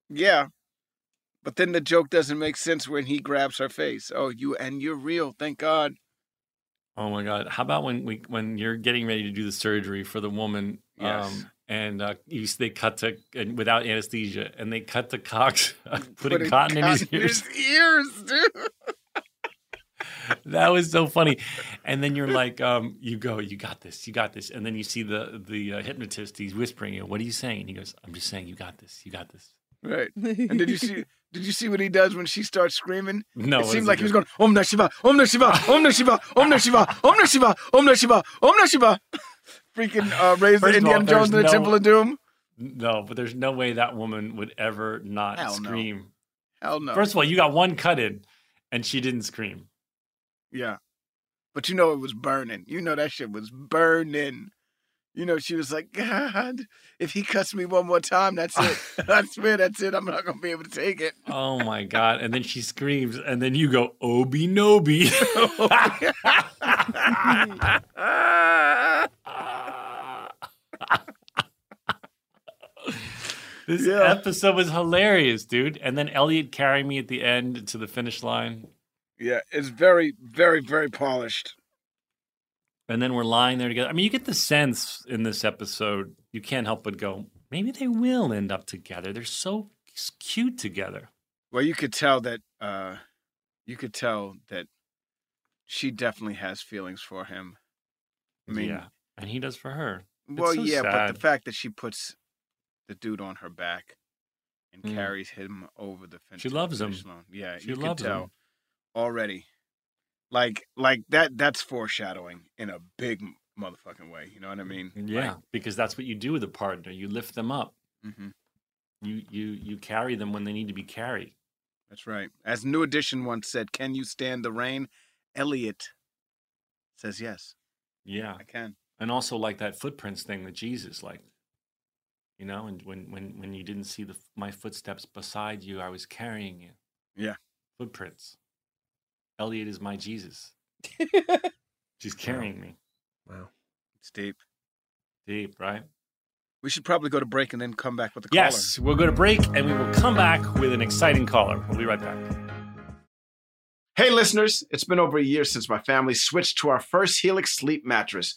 Yeah. But then the joke doesn't make sense when he grabs her face. Oh, you and you're real. Thank God. Oh, my God. How about when we when you're getting ready to do the surgery for the woman? Yes. Um, and uh, you, they cut to and without anesthesia and they cut to Cox uh, putting, putting cotton, cotton in his ears. His ears, dude. That was so funny. And then you're like, um, you go, you got this, you got this. And then you see the, the uh, hypnotist. He's whispering, you, what are you saying? And he goes, I'm just saying, you got this, you got this. Right. And did you see did you see what he does when she starts screaming? No. It seemed like he was going, Om Namah Shivaya, Om Namah Shivaya, Om Namah Shivaya, Om Namah Shivaya, Om Namah Shivaya, Om Namah Shivaya, Om Namah Shivaya. Freaking uh, raised Indiana Jones in the Temple of Doom. No, but there's no way that woman would ever not scream. Hell no. First of all, you got one cut in and she didn't scream. Yeah. But you know it was burning. You know that shit was burning. You know, she was like, God, if he cuts me one more time, that's it. I swear, that's it. I'm not going to be able to take it. Oh, my God. And then she screams. And then you go, Obi Nobi. This yeah. episode was hilarious, dude. And then Elliot carrying me at the end to the finish line. Yeah, it's very, very, very polished. And then we're lying there together. I mean, you get the sense in this episode, you can't help but go, maybe they will end up together. They're so cute together. Well, you could tell that uh, you could tell that she definitely has feelings for him. I mean, yeah, and he does for her. Well, so yeah, sad. But the fact that she puts the dude on her back and mm. carries him over the fence. She loves him. Alone. Yeah, she you loves can tell him. Already. Like, like that, that's foreshadowing in a big motherfucking way. You know what I mean? Yeah, like, because that's what you do with a partner. You lift them up. Mm-hmm. You, you, you carry them when they need to be carried. That's right. As New Edition once said, can you stand the rain? Elliot says yes. Yeah. I can. And also like that footprints thing that Jesus liked. You know, and when, when, when you didn't see the my footsteps beside you, I was carrying you. Yeah. Footprints. Elliot is my Jesus. She's carrying me. Wow. It's deep. Deep, right? We should probably go to break and then come back with the caller. Yes, we'll go to break and we will come back with an exciting caller. We'll be right back. Hey, listeners. It's been over a year since my family switched to our first Helix Sleep mattress.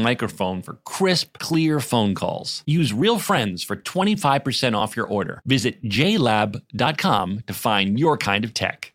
microphone for crisp, clear phone calls. Use Real Friends for twenty-five percent off your order. Visit J Lab dot com to find your kind of tech.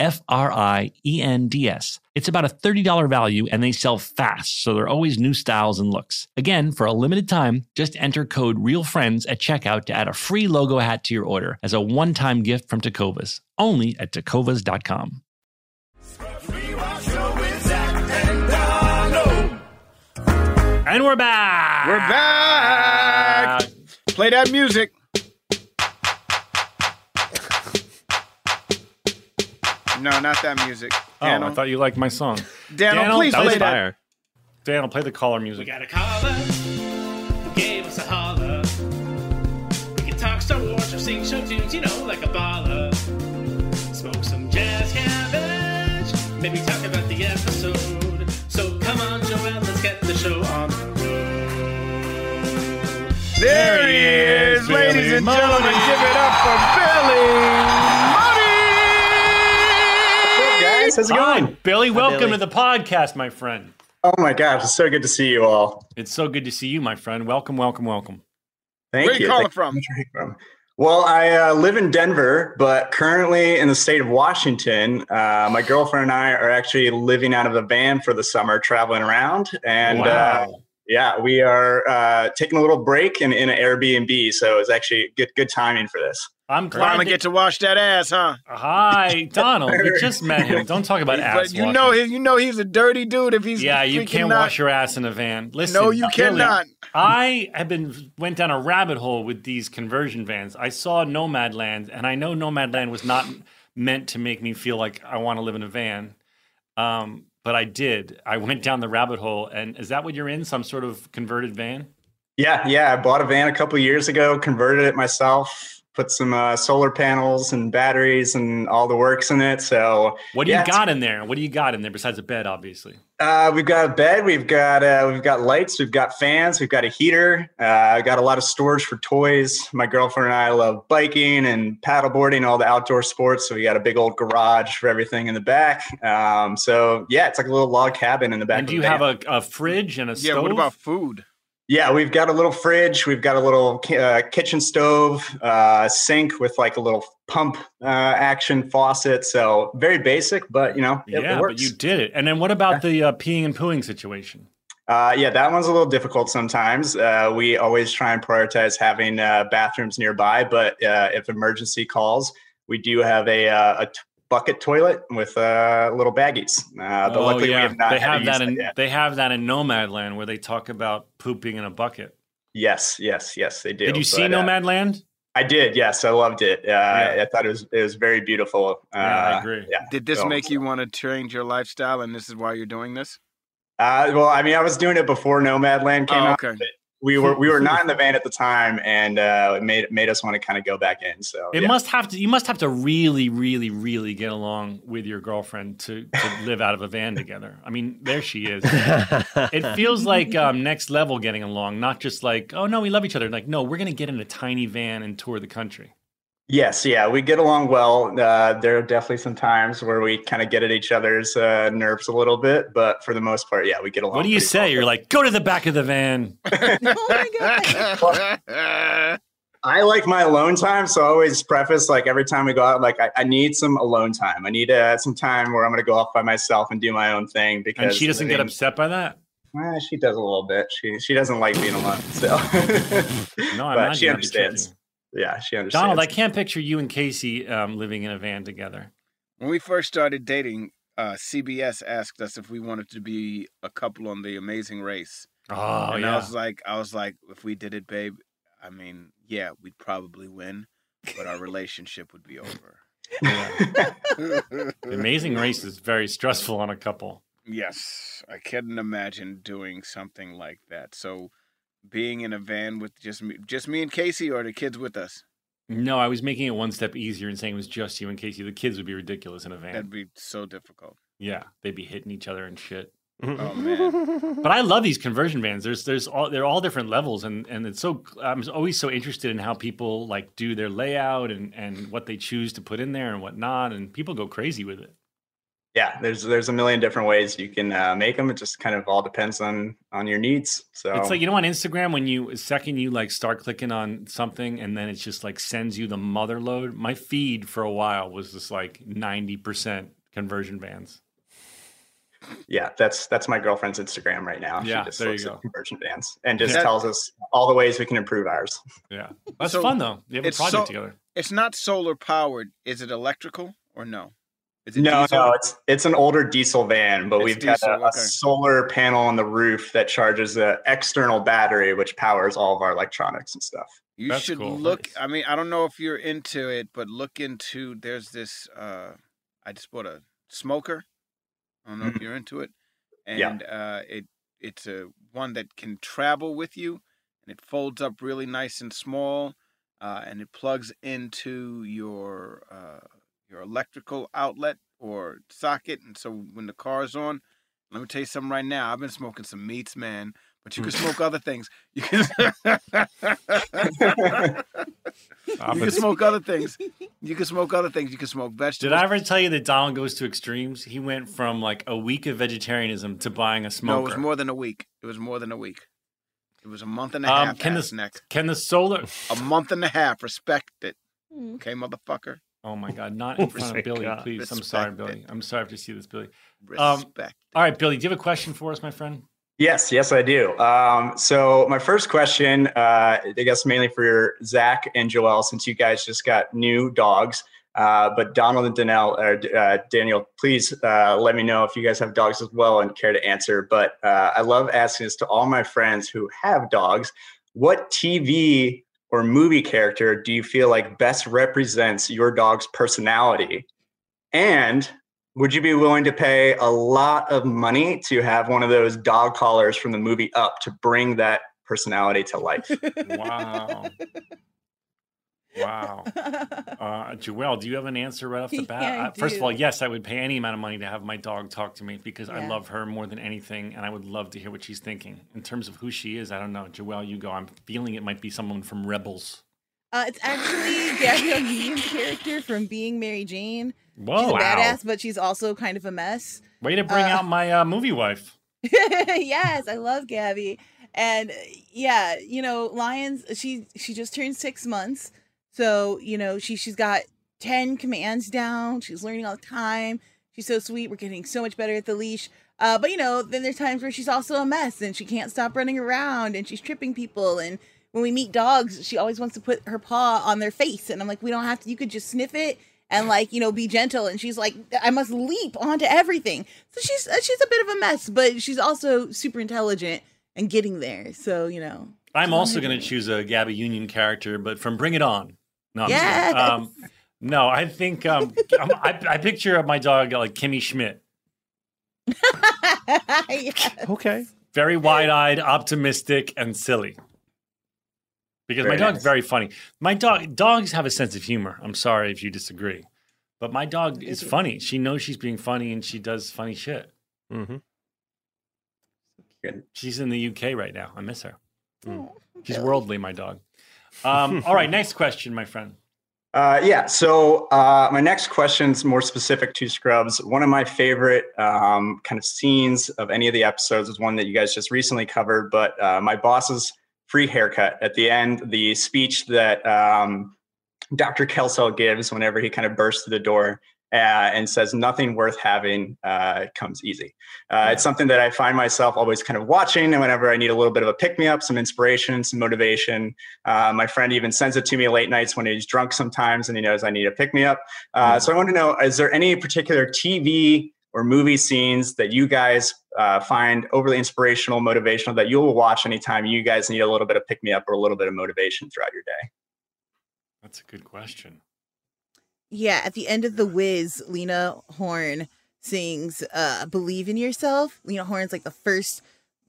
F R I E N D S. It's about a thirty dollars value, and they sell fast, so there are always new styles and looks. Again, for a limited time, just enter code REALFRIENDS at checkout to add a free logo hat to your order as a one-time gift from Tecovas, only at Tecovas dot com. And we're back! We're back! Play that music. No, not that music. Daniel. Oh, I thought you liked my song. Daniel, Daniel please that play was fire. That. Daniel, play the caller music. We got a caller who gave us a holler. We can talk Star Wars or sing show tunes, you know, like a baller. Smoke some jazz cabbage, maybe talk about the episode. So come on, Joel, let's get the show on the road. There, there he is, is ladies and Money. Gentlemen, give it up for Billy. How's it going? Hi, Billy, welcome Hi, Billy. to the podcast, my friend. Oh, my gosh. It's so good to see you all. It's so good to see you, my friend. Welcome, welcome, welcome. Thank Where you. Where are you calling from? Well, I uh, live in Denver, but currently in the state of Washington. Uh, my girlfriend and I are actually living out of a van for the summer, traveling around. And wow. uh, yeah, we are uh, taking a little break in, in an Airbnb. So it's actually good, good timing for this. I'm glad to get to wash that ass, huh? Hi, Donald. We just met him. Don't talk about ass. You washing. know, you know, he's a dirty dude. If he's yeah, you can't not. wash your ass in a van. Listen, no, you cannot. Billy, I have been went down a rabbit hole with these conversion vans. I saw Nomadland, and I know Nomadland was not meant to make me feel like I want to live in a van, um, but I did. I went down the rabbit hole, and is that what you're in? Some sort of converted van? Yeah, yeah. I bought a van a couple years ago, converted it myself. Put some uh, solar panels and batteries and all the works in it. So what do yeah, you got in there? What do you got in there besides a bed, obviously? Uh, we've got a bed. We've got uh, we've got lights. We've got fans. We've got a heater. Uh, I've got a lot of storage for toys. My girlfriend and I love biking and paddleboarding, all the outdoor sports. So we got a big old garage for everything in the back. Um, so, yeah, it's like a little log cabin in the back. And do you have a, a fridge and a yeah, stove? Yeah, what about food? Yeah, we've got a little fridge. We've got a little uh, kitchen stove, uh, sink with like a little pump uh, action faucet. So very basic, but you know, it, yeah, it works. But you did it. And then what about yeah. the uh, peeing and pooing situation? Uh, yeah, that one's a little difficult sometimes. Uh, we always try and prioritize having uh, bathrooms nearby, but uh, if emergency calls, we do have a, uh, a t- bucket toilet with uh, little baggies. Uh, but oh, luckily, yeah. we have not they have that in that they have that in Nomadland where they talk about pooping in a bucket. Yes, yes, yes, they do. Did you but, see Nomadland? Uh, I did. Yes, I loved it. Uh, yeah. I thought it was it was very beautiful. Uh, yeah, I agree. Yeah. Did this so, make you want to change your lifestyle, and this is why you're doing this? Uh, well, I mean, I was doing it before Nomadland came oh, okay. out. But we were we were not in the van at the time, and uh, it made made us want to kind of go back in. So it yeah. must have to you must have to really, really, really get along with your girlfriend to, to live out of a van together. I mean, there she is. It feels like um, next level getting along, not just like, oh no, we love each other. Like, no, we're gonna get in a tiny van and tour the country. Yes, yeah, we get along well. Uh, there are definitely some times where we kind of get at each other's uh, nerves a little bit, but for the most part, yeah, we get along. What do you say? Well. You're like, go to the back of the van. Oh my God. I like my alone time, so I always preface like every time we go out, like I, I need some alone time. I need uh, some time where I'm going to go off by myself and do my own thing. Because and she doesn't living- get upset by that? Eh, she does a little bit. She she doesn't like being alone, so no, I'm but she understands. Yeah, she understands. Donald, I can't picture you and Casey um, living in a van together. When we first started dating, uh, C B S asked us if we wanted to be a couple on The Amazing Race. Oh, and yeah. I was like, I was like, if we did it, babe, I mean, yeah, we'd probably win, but our relationship would be over. Yeah. The Amazing Race is very stressful on a couple. Yes, I couldn't imagine doing something like that. So. Being in a van with just me, just me and Casey, or the kids with us? No, I was making it one step easier and saying it was just you and Casey. The kids would be ridiculous in a van. That'd be so difficult. Yeah, they'd be hitting each other and shit. Oh man! But I love these conversion vans. There's there's all they're all different levels, and and it's so I'm always so interested in how people like do their layout and and what they choose to put in there and whatnot, and people go crazy with it. Yeah, there's there's a million different ways you can uh, make them. It just kind of all depends on on your needs. So it's like, you know, on Instagram, when you second you like start clicking on something and then it just like sends you the mother load. My feed for a while was just like ninety percent conversion vans. Yeah, that's that's my girlfriend's Instagram right now. Yeah, she just there looks you go. At conversion vans and just yeah. tells us all the ways we can improve ours. Yeah, that's so fun though. You have a project so, together. It's not solar powered. Is it electrical or no? No, diesel? no, it's it's an older diesel van, but it's we've diesel, got a, okay. a solar panel on the roof that charges an external battery, which powers all of our electronics and stuff. You That's should cool. look. Nice. I mean, I don't know if you're into it, but look into there's this. Uh, I just bought a smoker. I don't know mm-hmm. if you're into it, and yeah. uh, it it's a one that can travel with you, and it folds up really nice and small, uh, and it plugs into your. Uh, your electrical outlet or socket. And so when the car's on, let me tell you something right now. I've been smoking some meats, man, but you can smoke other things. You can, you can smoke other things. You can smoke other things. You can smoke vegetables. Did I ever tell you that Donald goes to extremes? He went from like a week of vegetarianism to buying a smoker. No, it was more than a week. It was more than a week. It was a month and a um, half. Can the, neck. can the solar... A month and a half. Respect it. Okay, motherfucker. Oh, my God. Not in front of Billy, God. Please. Respect I'm sorry, Billy. It. I'm sorry I have to see this, Billy. Um, Respect. All right, Billy, do you have a question for us, my friend? Yes. Yes, I do. Um, so my first question, uh, I guess mainly for Zach and Joelle, since you guys just got new dogs. Uh, but Donald and Danelle, or, uh, Daniel, please uh, let me know if you guys have dogs as well and care to answer. But uh, I love asking this to all my friends who have dogs. What T V or movie character do you feel like best represents your dog's personality? And would you be willing to pay a lot of money to have one of those dog collars from the movie Up to bring that personality to life? Wow. Wow. Uh, Joelle, do you have an answer right off the bat? Yeah, uh, first of all, yes, I would pay any amount of money to have my dog talk to me because yeah. I love her more than anything, and I would love to hear what she's thinking. In terms of who she is, I don't know. Joelle, you go. I'm feeling it might be someone from Rebels. Uh, it's actually Gabrielle Union's character from Being Mary Jane. Whoa, she's a wow. badass, but she's also kind of a mess. Way to bring uh, out my uh, movie wife. Yes, I love Gabby. And, yeah, you know, Lions, she, she just turned six months. So, you know, she, she's got ten commands down. She's learning all the time. She's so sweet. We're getting so much better at the leash. Uh, but, you know, then there's times where she's also a mess and she can't stop running around and she's tripping people. And when we meet dogs, she always wants to put her paw on their face. And I'm like, we don't have to. You could just sniff it and, like, you know, be gentle. And she's like, I must leap onto everything. So she's she's a bit of a mess, but she's also super intelligent and getting there. So, you know. I'm also going to choose a Gabby Union character, but from Bring It On. No, I'm yes. um, no I think um, I, I picture my dog like Kimmy Schmidt. Yes. Okay. Very wide-eyed, optimistic, and silly. Because very my dog's nice. very funny. My dog dogs have a sense of humor. I'm sorry if you disagree. But my dog is funny. She knows she's being funny and she does funny shit. Mm-hmm. Good. She's in the U K right now. I miss her. Mm. She's worldly, my dog. Um, all right, next question, my friend. Uh, yeah, so uh, my next question is more specific to Scrubs. One of my favorite um, kind of scenes of any of the episodes is one that you guys just recently covered, but uh, my boss's free haircut at the end, the speech that um, Doctor Kelso gives whenever he kind of bursts through the door uh, and says, nothing worth having uh, comes easy. Uh, yeah. It's something that I find myself always kind of watching, and whenever I need a little bit of a pick-me-up, some inspiration, some motivation. Uh, my friend even sends it to me late nights when he's drunk sometimes and he knows I need a pick-me-up. Uh, mm-hmm. So I want to know, is there any particular T V or movie scenes that you guys uh, find overly inspirational, motivational, that you'll watch anytime you guys need a little bit of pick-me-up or a little bit of motivation throughout your day? That's a good question. Yeah, at the end of The Wiz, Lena Horne sings uh, Believe in Yourself. Lena Horne's like the first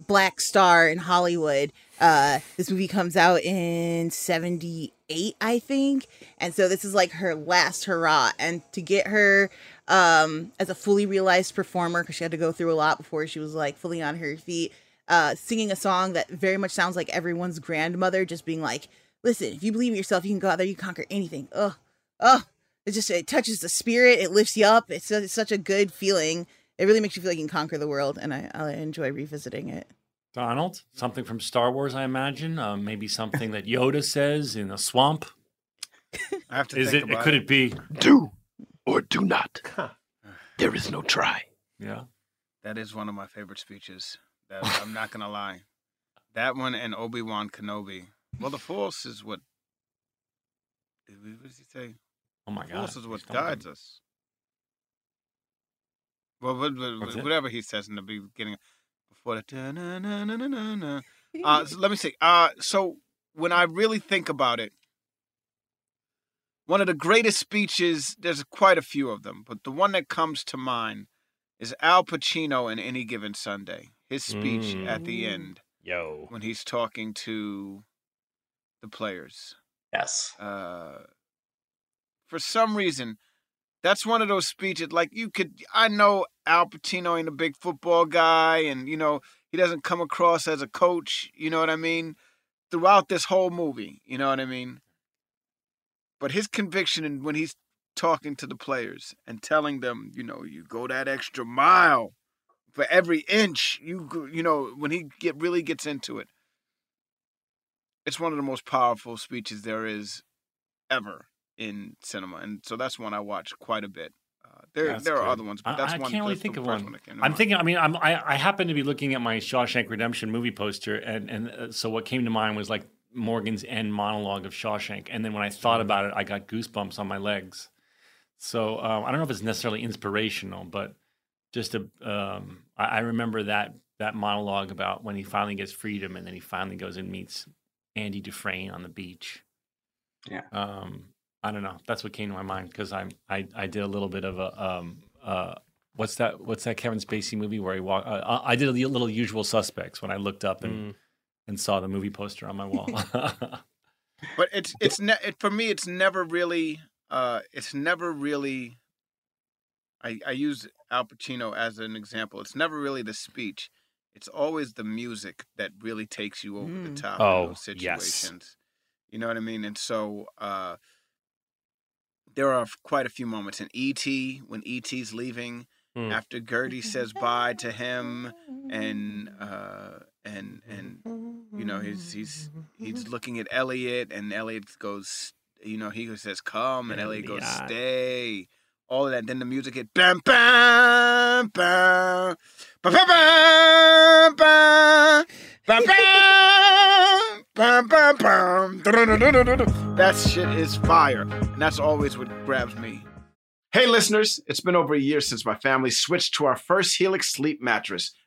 black star in Hollywood. Uh, this movie comes out in seventy-eight, I think. And so this is like her last hurrah. And to get her... Um, as a fully realized performer, because she had to go through a lot before she was like fully on her feet, uh, singing a song that very much sounds like everyone's grandmother, just being like, listen, if you believe in yourself, you can go out there, you conquer anything. Oh, oh, it just, it touches the spirit. It lifts you up. It's, it's such a good feeling. It really makes you feel like you can conquer the world. And I, I enjoy revisiting it. Donald, something from Star Wars, I imagine, uh, maybe something that Yoda says in a swamp. I have to Is think it, about it. Could it be do? Or do not. Huh. There is no try. Yeah. That is one of my favorite speeches. That, I'm not going to lie. That one and Obi-Wan Kenobi. Well, the Force is what... What does he say? Oh, my God. The Force is what guides me. us. Well, what, what, whatever it? he says in the beginning. Before the... Da, na, na, na, na, na. Uh, so let me see. Uh, so when I really think about it, one of the greatest speeches, there's quite a few of them, but the one that comes to mind is Al Pacino in Any Given Sunday. His speech mm. at the end. Yo. When he's talking to the players. Yes. Uh, for some reason, that's one of those speeches, like you could, I know Al Pacino ain't a big football guy and, you know, he doesn't come across as a coach, you know what I mean? Throughout this whole movie, you know what I mean? But his conviction and when he's talking to the players and telling them, you know, you go that extra mile for every inch, you you know, when he get really gets into it, it's one of the most powerful speeches there is ever in cinema. And so that's one I watch quite a bit. Uh, there that's there are good. other ones, but that's I, I one. Can't really think of one. one I I'm thinking, I mean, I'm, I, I happen to be looking at my Shawshank Redemption movie poster, and, and uh, so what came to mind was like, Morgan's end monologue of Shawshank, and then when I thought about it, I got goosebumps on my legs. So um, I don't know if it's necessarily inspirational, but just a, um, I, I remember that that monologue about when he finally gets freedom, and then he finally goes and meets Andy Dufresne on the beach. Yeah. Um, I don't know. That's what came to my mind because I'm I I did a little bit of a um uh what's that what's that Kevin Spacey movie where he walked? Uh, I did a little Usual Suspects when I looked up and. Mm. And saw the movie poster on my wall. But it's it's ne it, for me. It's never really. Uh, it's never really. I I use Al Pacino as an example. It's never really the speech. It's always the music that really takes you over mm. the top. Oh, in those situations. Yes. You know what I mean. And so uh, there are quite a few moments in E T when E T's leaving mm. after Gertie says bye to him and. Uh, And, and you know, he's, he's, he's looking at Elliot and Elliot goes, you know, he says, come, and Elliot goes, stay. all of that. And then the music hit, bam, bam, bam, bam, bam, bam, bam, bam, bam, bam, bam. That shit is fire, and that's always what grabs me. Hey, listeners, it's been over a year since my family switched to our first Helix Sleep mattress.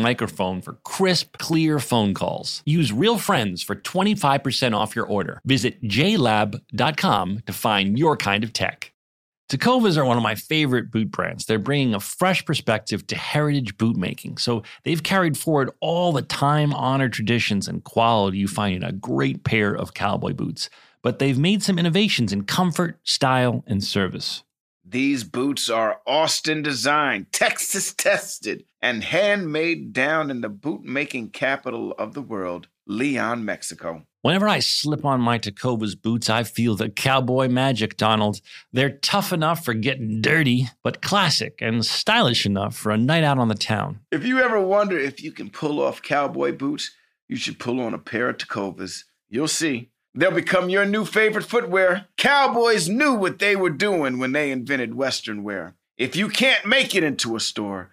microphone for crisp, clear phone calls. Use Real Friends for twenty-five percent off your order. Visit j lab dot com to find your kind of tech. Tecovas are one of my favorite boot brands. They're bringing a fresh perspective to heritage boot making. So they've carried forward all the time-honored traditions and quality you find in a great pair of cowboy boots. But they've made some innovations in comfort, style, and service. These boots are Austin designed, Texas tested, and handmade down in the boot-making capital of the world, Leon, Mexico. Whenever I slip on my Tecovas boots, I feel the cowboy magic, Donald. They're tough enough for getting dirty, but classic and stylish enough for a night out on the town. If you ever wonder if you can pull off cowboy boots, you should pull on a pair of Tecovas. You'll see. They'll become your new favorite footwear. Cowboys knew what they were doing when they invented Western wear. If you can't make it into a store,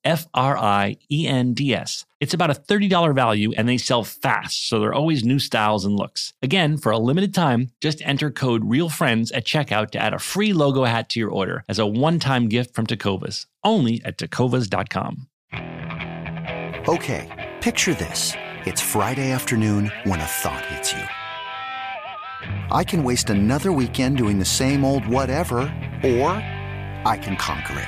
F R I E N D S. It's about a thirty dollars value, and they sell fast, so there are always new styles and looks. Again, for a limited time, just enter code REALFRIENDS at checkout to add a free logo hat to your order as a one-time gift from Tecovas, only at tecovas dot com. Okay, picture this. It's Friday afternoon when a thought hits you. I can waste another weekend doing the same old whatever, or I can conquer it.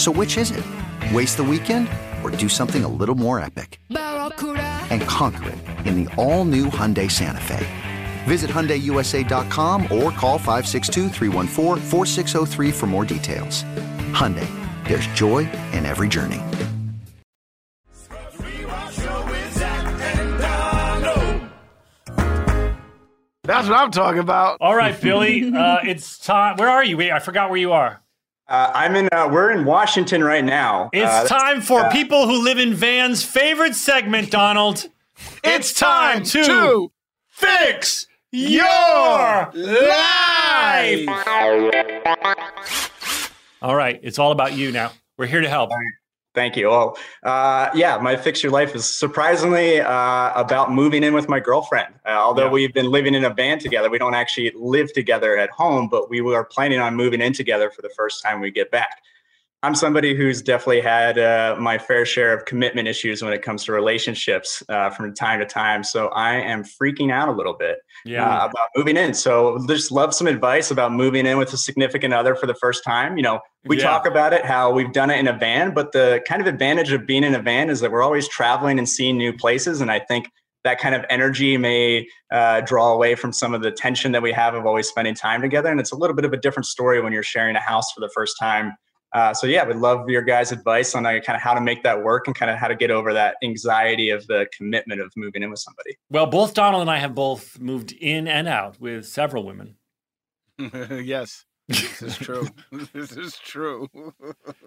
So which is it? Waste the weekend or do something a little more epic and conquer it in the all-new Hyundai Santa Fe. Visit Hyundai U S A dot com or call five six two, three one four, four six zero three for more details. Hyundai, there's joy in every journey. That's what I'm talking about. All right, Billy, uh, it's time. Where are you? Wait, I forgot where you are. Uh, I'm in. Uh, we're in Washington right now. It's uh, time for uh, people who live in vans' favorite segment, Donald. It's time to, to fix your life. All right, it's all about you now. We're here to help. Thank you. Well, uh, yeah, my fix your life is surprisingly uh, about moving in with my girlfriend. Uh, although yeah. we've been living in a van together, we don't actually live together at home, but we are planning on moving in together for the first time we get back. I'm somebody who's definitely had uh, my fair share of commitment issues when it comes to relationships uh, from time to time. So I am freaking out a little bit yeah. uh, about moving in. So just love some advice about moving in with a significant other for the first time. You know, we yeah. talk about it, how we've done it in a van, but the kind of advantage of being in a van is that we're always traveling and seeing new places. And I think that kind of energy may uh, draw away from some of the tension that we have of always spending time together. And it's a little bit of a different story when you're sharing a house for the first time. Uh, so yeah, I would love your guys' advice on uh, kind of how to make that work and kind of how to get over that anxiety of the commitment of moving in with somebody. Well, both Donald and I have both moved in and out with several women. Yes, this is true. This is true.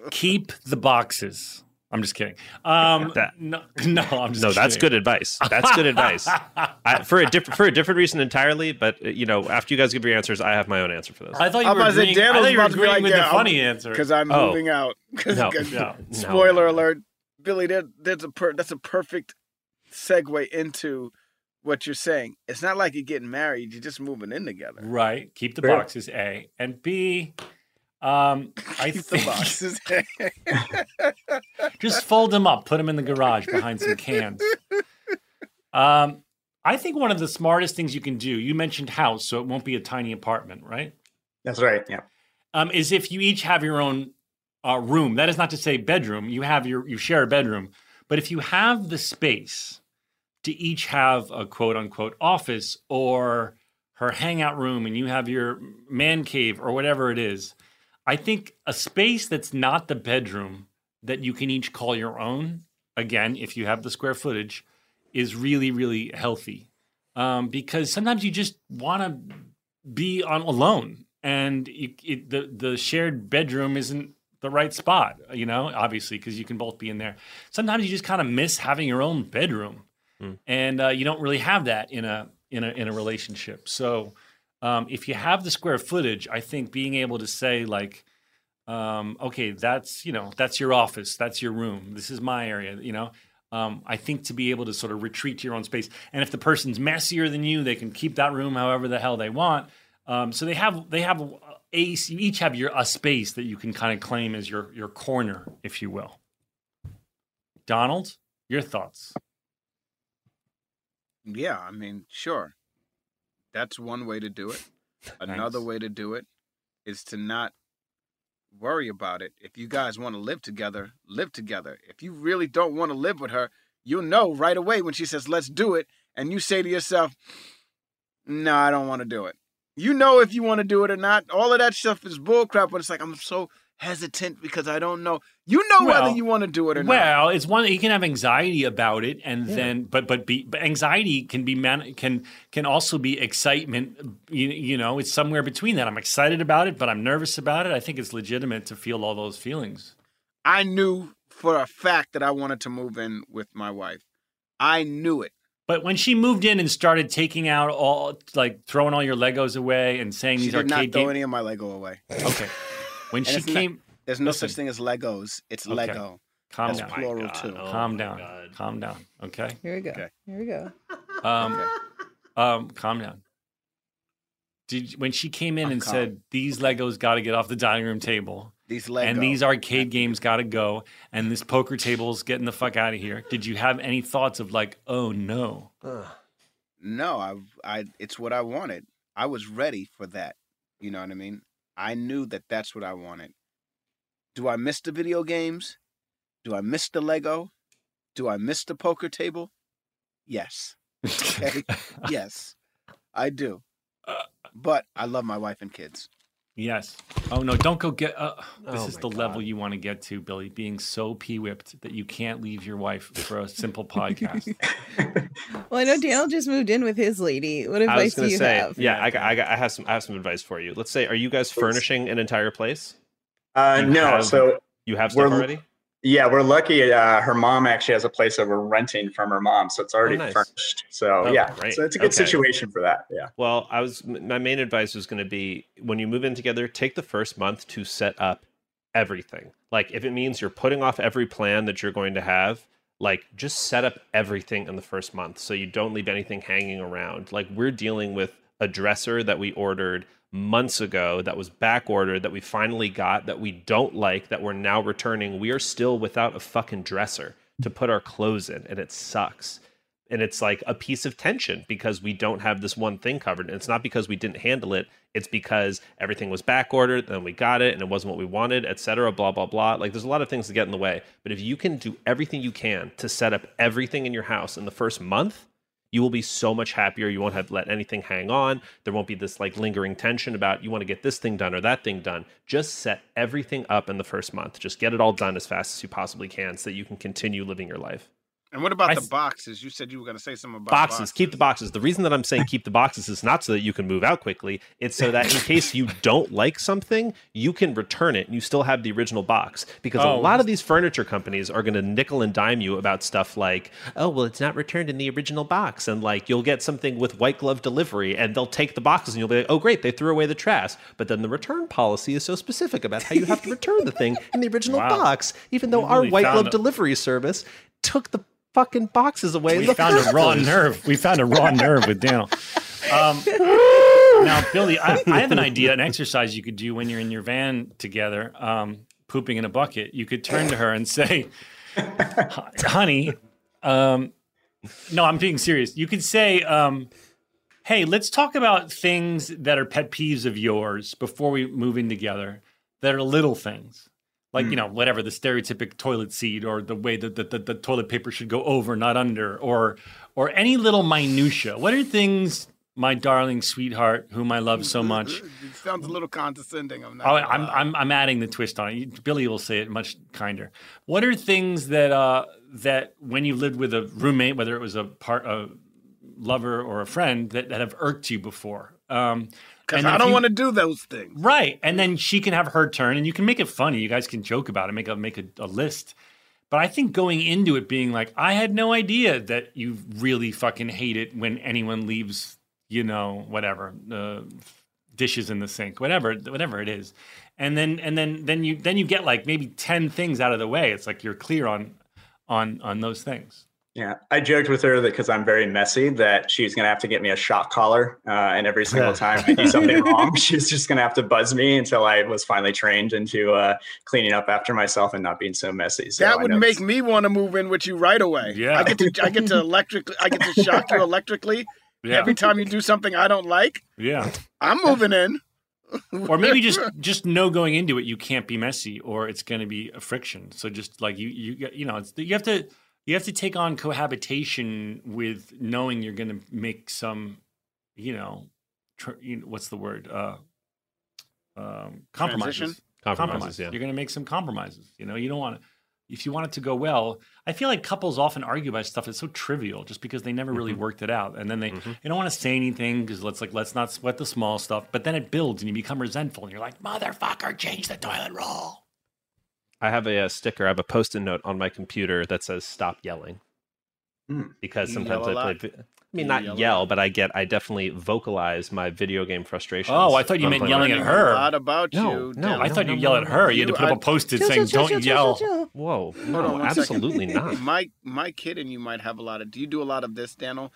Keep the boxes. I'm just kidding. Um, that, no, no, I'm just no. That's kidding. Good advice. That's good advice. I, for a different for a different reason entirely. But you know, after you guys give your answers, I have my own answer for this. I thought you were agreeing, I thought you were agreeing like, with yeah, the funny I'm, answer because I'm oh. moving out. No, no, spoiler no. alert, Billy. There, there's a per, that's a perfect segue into what you're saying. It's not like you're getting married; you're just moving in together. Right. Keep the Fair. boxes. A and B. Um, I think the boxes. Just fold them up, put them in the garage behind some cans. Um, I think one of the smartest things you can do, you mentioned house, so it won't be a tiny apartment, right? That's right. Yeah. Um, is if you each have your own uh, room. That is not to say bedroom. You have your, you share a bedroom, but if you have the space to each have a quote unquote office or her hangout room, and you have your man cave or whatever it is. I think a space that's not the bedroom that you can each call your own, again, if you have the square footage, is really, really healthy. Um, because sometimes you just want to be on alone, and you, it, the the shared bedroom isn't the right spot, you know, obviously, because you can both be in there. Sometimes you just kind of miss having your own bedroom, mm. and uh, you don't really have that in a in a in a relationship. So. Um, if you have the square footage, I think being able to say like, um, okay, that's, you know, that's your office, that's your room, this is my area, you know, um, I think to be able to sort of retreat to your own space. And if the person's messier than you, they can keep that room however the hell they want. Um, so they have, they have a, a, you each have your a space that you can kind of claim as your, your corner, if you will. Donald, your thoughts? Yeah, I mean, sure. That's one way to do it. Another nice. way to do it is to not worry about it. If you guys want to live together, live together. If you really don't want to live with her, you'll know right away when she says, let's do it. And you say to yourself, no, I don't want to do it. You know if you want to do it or not. All of that stuff is bullcrap. When it's like, I'm so hesitant because I don't know. You know well, whether you want to do it or well, not. Well, it's one you can have anxiety about it, and yeah. then but but be but anxiety can be man, can can also be excitement. You, you know, it's somewhere between that. I'm excited about it, but I'm nervous about it. I think it's legitimate to feel all those feelings. I knew for a fact that I wanted to move in with my wife. I knew it. But when she moved in and started taking out all like throwing all your Legos away and saying she these arcade games, did not throw game- any of my Lego away. Okay. When and she came, not, there's no listen. such thing as Legos. It's okay. Lego. Calm That's down. Plural God, too. Oh calm down. God. Calm down. Okay. Here we go. Okay. Here we go. Um, okay. um, calm down. Did when she came in I'm and calm. said these Legos got to get off the dining room table. These Legos and these arcade games got to go, and this poker table's getting the fuck out of here. Did you have any thoughts of like, oh no? Ugh. No, I, I, it's what I wanted. I was ready for that. You know what I mean? I knew that that's what I wanted. Do I miss the video games? Do I miss the Lego? Do I miss the poker table? Yes. Okay. Yes, I do. But I love my wife and kids. Yes. Oh, no, don't go get... Uh, this oh is the God. level you want to get to, Billy, being so pee-whipped that you can't leave your wife for a simple podcast. Well, I know Daniel just moved in with his lady. What advice do you say, have? Yeah, I, I, I, have some, I have some advice for you. Let's say, are you guys furnishing an entire place? Uh, no. Have, so you have stuff already? Yeah, we're lucky. Uh, her mom actually has a place that we're renting from her mom, so it's already oh, nice. furnished. So oh, yeah, right. so it's a good okay. situation for that. Yeah. Well, I was my main advice was going to be when you move in together, take the first month to set up everything. Like if it means you're putting off every plan that you're going to have, like just set up everything in the first month so you don't leave anything hanging around. Like we're dealing with a dresser that we ordered months ago that was back ordered that we finally got that we don't like that we're now returning. We are still without a fucking dresser to put our clothes in, and it sucks. And it's like a piece of tension because we don't have this one thing covered. And it's not because we didn't handle it. It's because everything was back ordered, then we got it and it wasn't what we wanted, et cetera, blah, blah, blah. Like there's a lot of things that get in the way, but if you can do everything you can to set up everything in your house in the first month, you will be so much happier. You won't have let anything hang on. There won't be this like lingering tension about you want to get this thing done or that thing done. Just set everything up in the first month. Just get it all done as fast as you possibly can so that you can continue living your life. And what about I, the boxes? You said you were going to say something about boxes, boxes. Keep the boxes. The reason that I'm saying keep the boxes is not so that you can move out quickly. It's so that in case you don't like something, you can return it and you still have the original box. Because oh. a lot of these furniture companies are going to nickel and dime you about stuff like, oh, well, it's not returned in the original box. And like you'll get something with white glove delivery and they'll take the boxes and you'll be like, oh, great, they threw away the trash. But then the return policy is so specific about how you have to return the thing in the original wow. box, even though really our white glove it. delivery service took the fucking boxes away. We Look found a raw nerve. We found a raw nerve with Daniel. Um, now, Billy, I, I have an idea, an exercise you could do when you're in your van together, um, pooping in a bucket. You could turn to her and say, honey, um, no, I'm being serious. You could say, um, hey, let's talk about things that are pet peeves of yours before we move in together that are little things. Like, you know, whatever, the stereotypic toilet seat or the way that the, the, the toilet paper should go over, not under, or or any little minutia. What are things, my darling sweetheart, whom I love so much? It sounds a little condescending. I'm, not oh, I'm, I'm, I'm adding the twist on it. Billy will say it much kinder. What are things that uh, that when you lived with a roommate, whether it was a part a lover or a friend, that, that have irked you before? Um Because I don't you, want to do those things. Right. And then she can have her turn and you can make it funny. You guys can joke about it, make a make a, a list. But I think going into it being like, I had no idea that you really fucking hate it when anyone leaves, you know, whatever, uh, dishes in the sink, whatever, whatever it is. And then and then then you then you get like maybe ten things out of the way. It's like you're clear on on on those things. Yeah, I joked with her that because I'm very messy that she's going to have to get me a shock collar. Uh, and every single time I do something wrong, she's just going to have to buzz me until I was finally trained into uh, cleaning up after myself and not being so messy. So that would make me want to move in with you right away. Yeah, I get to, I get to, electric, I get to shock you electrically yeah. every time you do something I don't like. Yeah, I'm moving in. Or maybe just just know going into it, you can't be messy or it's going to be a friction. So just like you, you, you know, it's, you have to. You have to take on cohabitation with knowing you're going to make some, you know, tr- you know what's the word? Uh, um, compromises. compromises. Compromises. Yeah. You're going to make some compromises. You know, you don't want to, if you want it to go well, I feel like couples often argue about stuff that's so trivial just because they never really mm-hmm. worked it out. And then they, mm-hmm. they don't want to say anything because let's like, let's not sweat the small stuff. But then it builds and you become resentful and you're like, motherfucker, change the toilet roll. I have a, a sticker, I have a post-it note on my computer that says, stop yelling. Mm. Because you sometimes I play, I mean, you not yell, yell but I get, I definitely vocalize my video game frustrations. Oh, I thought you meant yelling at her. A lot about no, you. No, no, I thought no, you no, yell no, at her. You, you had to put up a post-it chill, saying, chill, don't chill, yell. Chill, chill, chill. Whoa, no, on absolutely not. My my kid and you might have a lot of, do you do a lot of this, Daniel?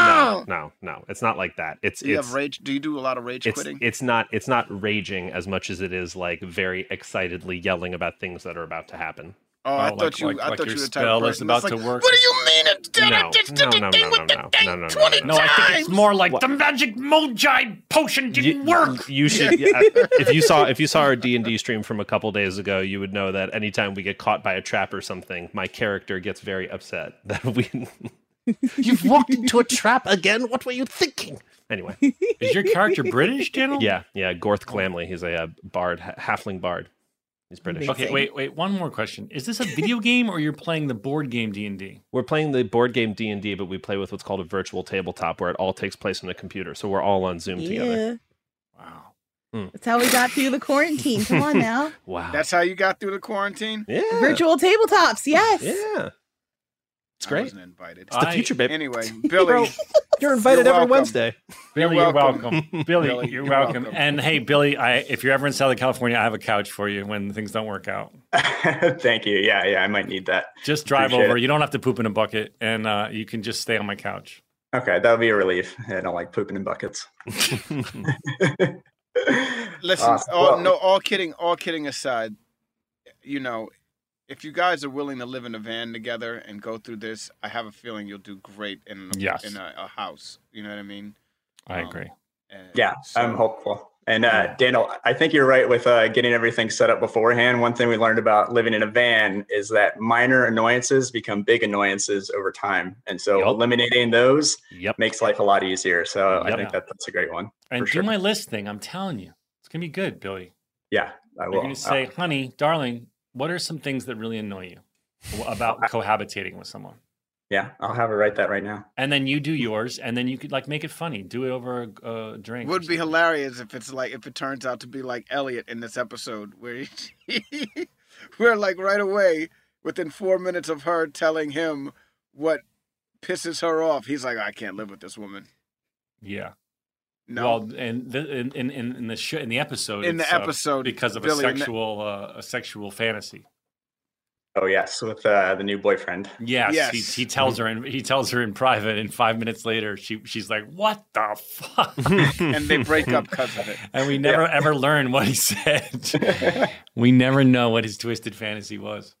No, no, no. It's not like that. It's, do you it's, have rage. Do you do a lot of rage it's, quitting? It's not. It's not raging as much as it is like very excitedly yelling about things that are about to happen. Oh, oh I like, thought you. Like, I like thought you were the type of person that's like, what do you mean? It's done. No, it's no, no, no, no, no, no, no, no. I think it's more like what? The magic moji potion didn't you, work. You should. Yeah, if you saw, if you saw our D and D stream from a couple days ago, you would know that anytime we get caught by a trap or something, my character gets very upset that we. You've walked into a trap again. What were you thinking? Anyway. Is your character British, General? Yeah, yeah, Gorth Clamley. He's a uh, bard, halfling bard. He's British. Amazing. Okay, wait, wait, one more question. Is this a video game or you're playing the board game D and D? We're playing the board game D and D, but we play with what's called a virtual tabletop where it all takes place on a computer. So we're all on Zoom yeah. together. Wow. Mm. That's how we got through the quarantine. Come on now. Wow. That's how you got through the quarantine? Yeah. Virtual tabletops, yes. Yeah. It's great. I wasn't invited. It's I, the future, baby. Anyway, Billy. Bro, you're invited you're every Wednesday. Billy, you're welcome. Billy, you're welcome. Billy, Billy, you're welcome. And hey, Billy, I, if you're ever in Southern California, I have a couch for you when things don't work out. Thank you. Yeah, yeah, I might need that. Just drive Appreciate over. It. You don't have to poop in a bucket, and uh, you can just stay on my couch. Okay, that'll be a relief. I don't like pooping in buckets. Listen, awesome. all, well, no, all kidding, all kidding aside, you know, if you guys are willing to live in a van together and go through this, I have a feeling you'll do great in a, yes. in a, a house. You know what I mean? I um, agree. Yeah, so, I'm hopeful. And uh, yeah. Daniel, I think you're right with uh, getting everything set up beforehand. One thing we learned about living in a van is that minor annoyances become big annoyances over time. And so yep. eliminating those yep. makes life a lot easier. So yep. I think that, that's a great one. And do sure. my list thing. I'm telling you, it's going to be good, Billy. Yeah, I will. You're going to say, oh. honey, darling, what are some things that really annoy you about cohabitating with someone? Yeah, I'll have her write that right now. And then you do yours, and then you could like make it funny. Do it over a uh, drink. It would be hilarious if it's like if it turns out to be like Elliot in this episode, where he, we're like right away within four minutes of her telling him what pisses her off. He's like, I can't live with this woman. Yeah. No. Well, and the, in in in the sh- in the episode in the episode uh, because of Billy, a sexual the- uh, a sexual fantasy. Oh yes, with uh, the new boyfriend. Yes, yes. He, he tells her, and he tells her in private. And five minutes later, she she's like, "What the fuck?" And they break up because of it. And we never yeah. ever learn what he said. We never know what his twisted fantasy was.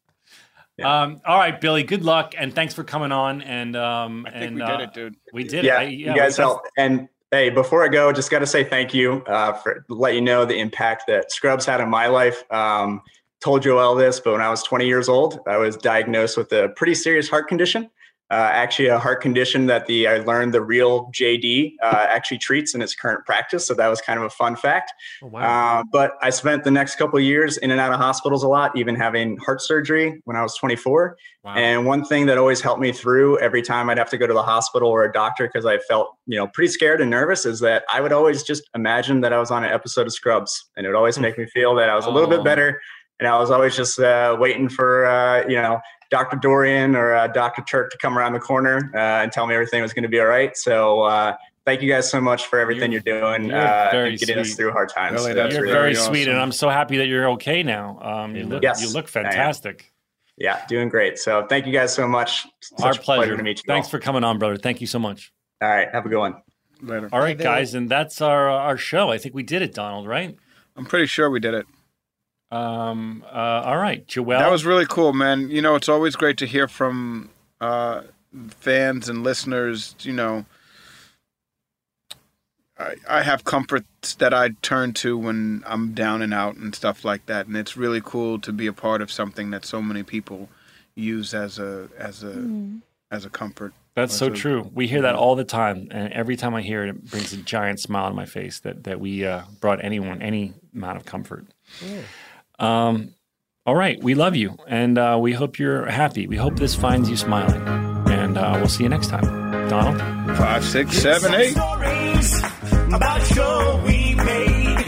Yeah. Um, all right, Billy. Good luck, and thanks for coming on. And um, I think and, we did uh, it, dude. We did yeah, it. I, yeah, you guys helped. And hey, before I go, just got to say thank you uh, for let you know the impact that Scrubs had on my life. Um, Told Joel this, but when I was twenty years old, I was diagnosed with a pretty serious heart condition. Uh, actually, a heart condition that the I learned the real J D uh, actually treats in its current practice. So that was kind of a fun fact. Oh, wow. Uh, but I spent the next couple of years in and out of hospitals a lot, even having heart surgery when I was twenty-four. Wow. And one thing that always helped me through every time I'd have to go to the hospital or a doctor because I felt, you know, pretty scared and nervous is that I would always just imagine that I was on an episode of Scrubs, and it would always make me feel that I was a little oh. bit better. And I was always just uh, waiting for, uh, you know, Doctor Dorian or uh, Doctor Turk to come around the corner uh, and tell me everything was going to be all right. So uh, thank you guys so much for everything you're, you're doing you're uh, and getting sweet. us through hard times. Really, so that's you're really very awesome. Sweet. And I'm so happy that you're okay now. Um, you, look, yes, you look fantastic. Yeah, doing great. So thank you guys so much. Such our pleasure. pleasure to meet you. Thanks all. for coming on, brother. Thank you so much. All right. Have a good one. Later. All right, guys. And that's our, our show. I think we did it, Donald, right? I'm pretty sure we did it. Um. Uh, all right, Joel. That was really cool, man. You know, it's always great to hear from uh, fans and listeners. You know, I, I have comforts that I turn to when I'm down and out and stuff like that, and it's really cool to be a part of something that so many people use as a as a mm. as a comfort. That's so a, true. We hear that all the time, and every time I hear it, it brings a giant smile on my face that that we uh, brought anyone any amount of comfort. Yeah. Um, all right. We love you. And uh, we hope you're happy. We hope this finds you smiling. And uh, we'll see you next time. Donald? Five, six, seven, eight. About a show we made.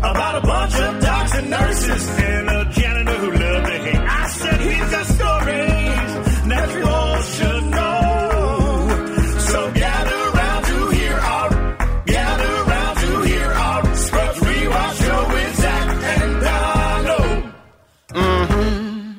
About a bunch of docs and nurses and a janitor who loved to hate. I said, he's got stories that you all should know. So gather around to hear our, gather around to hear our Scrubs Rewatch show with Zach and Don. Mm-hmm.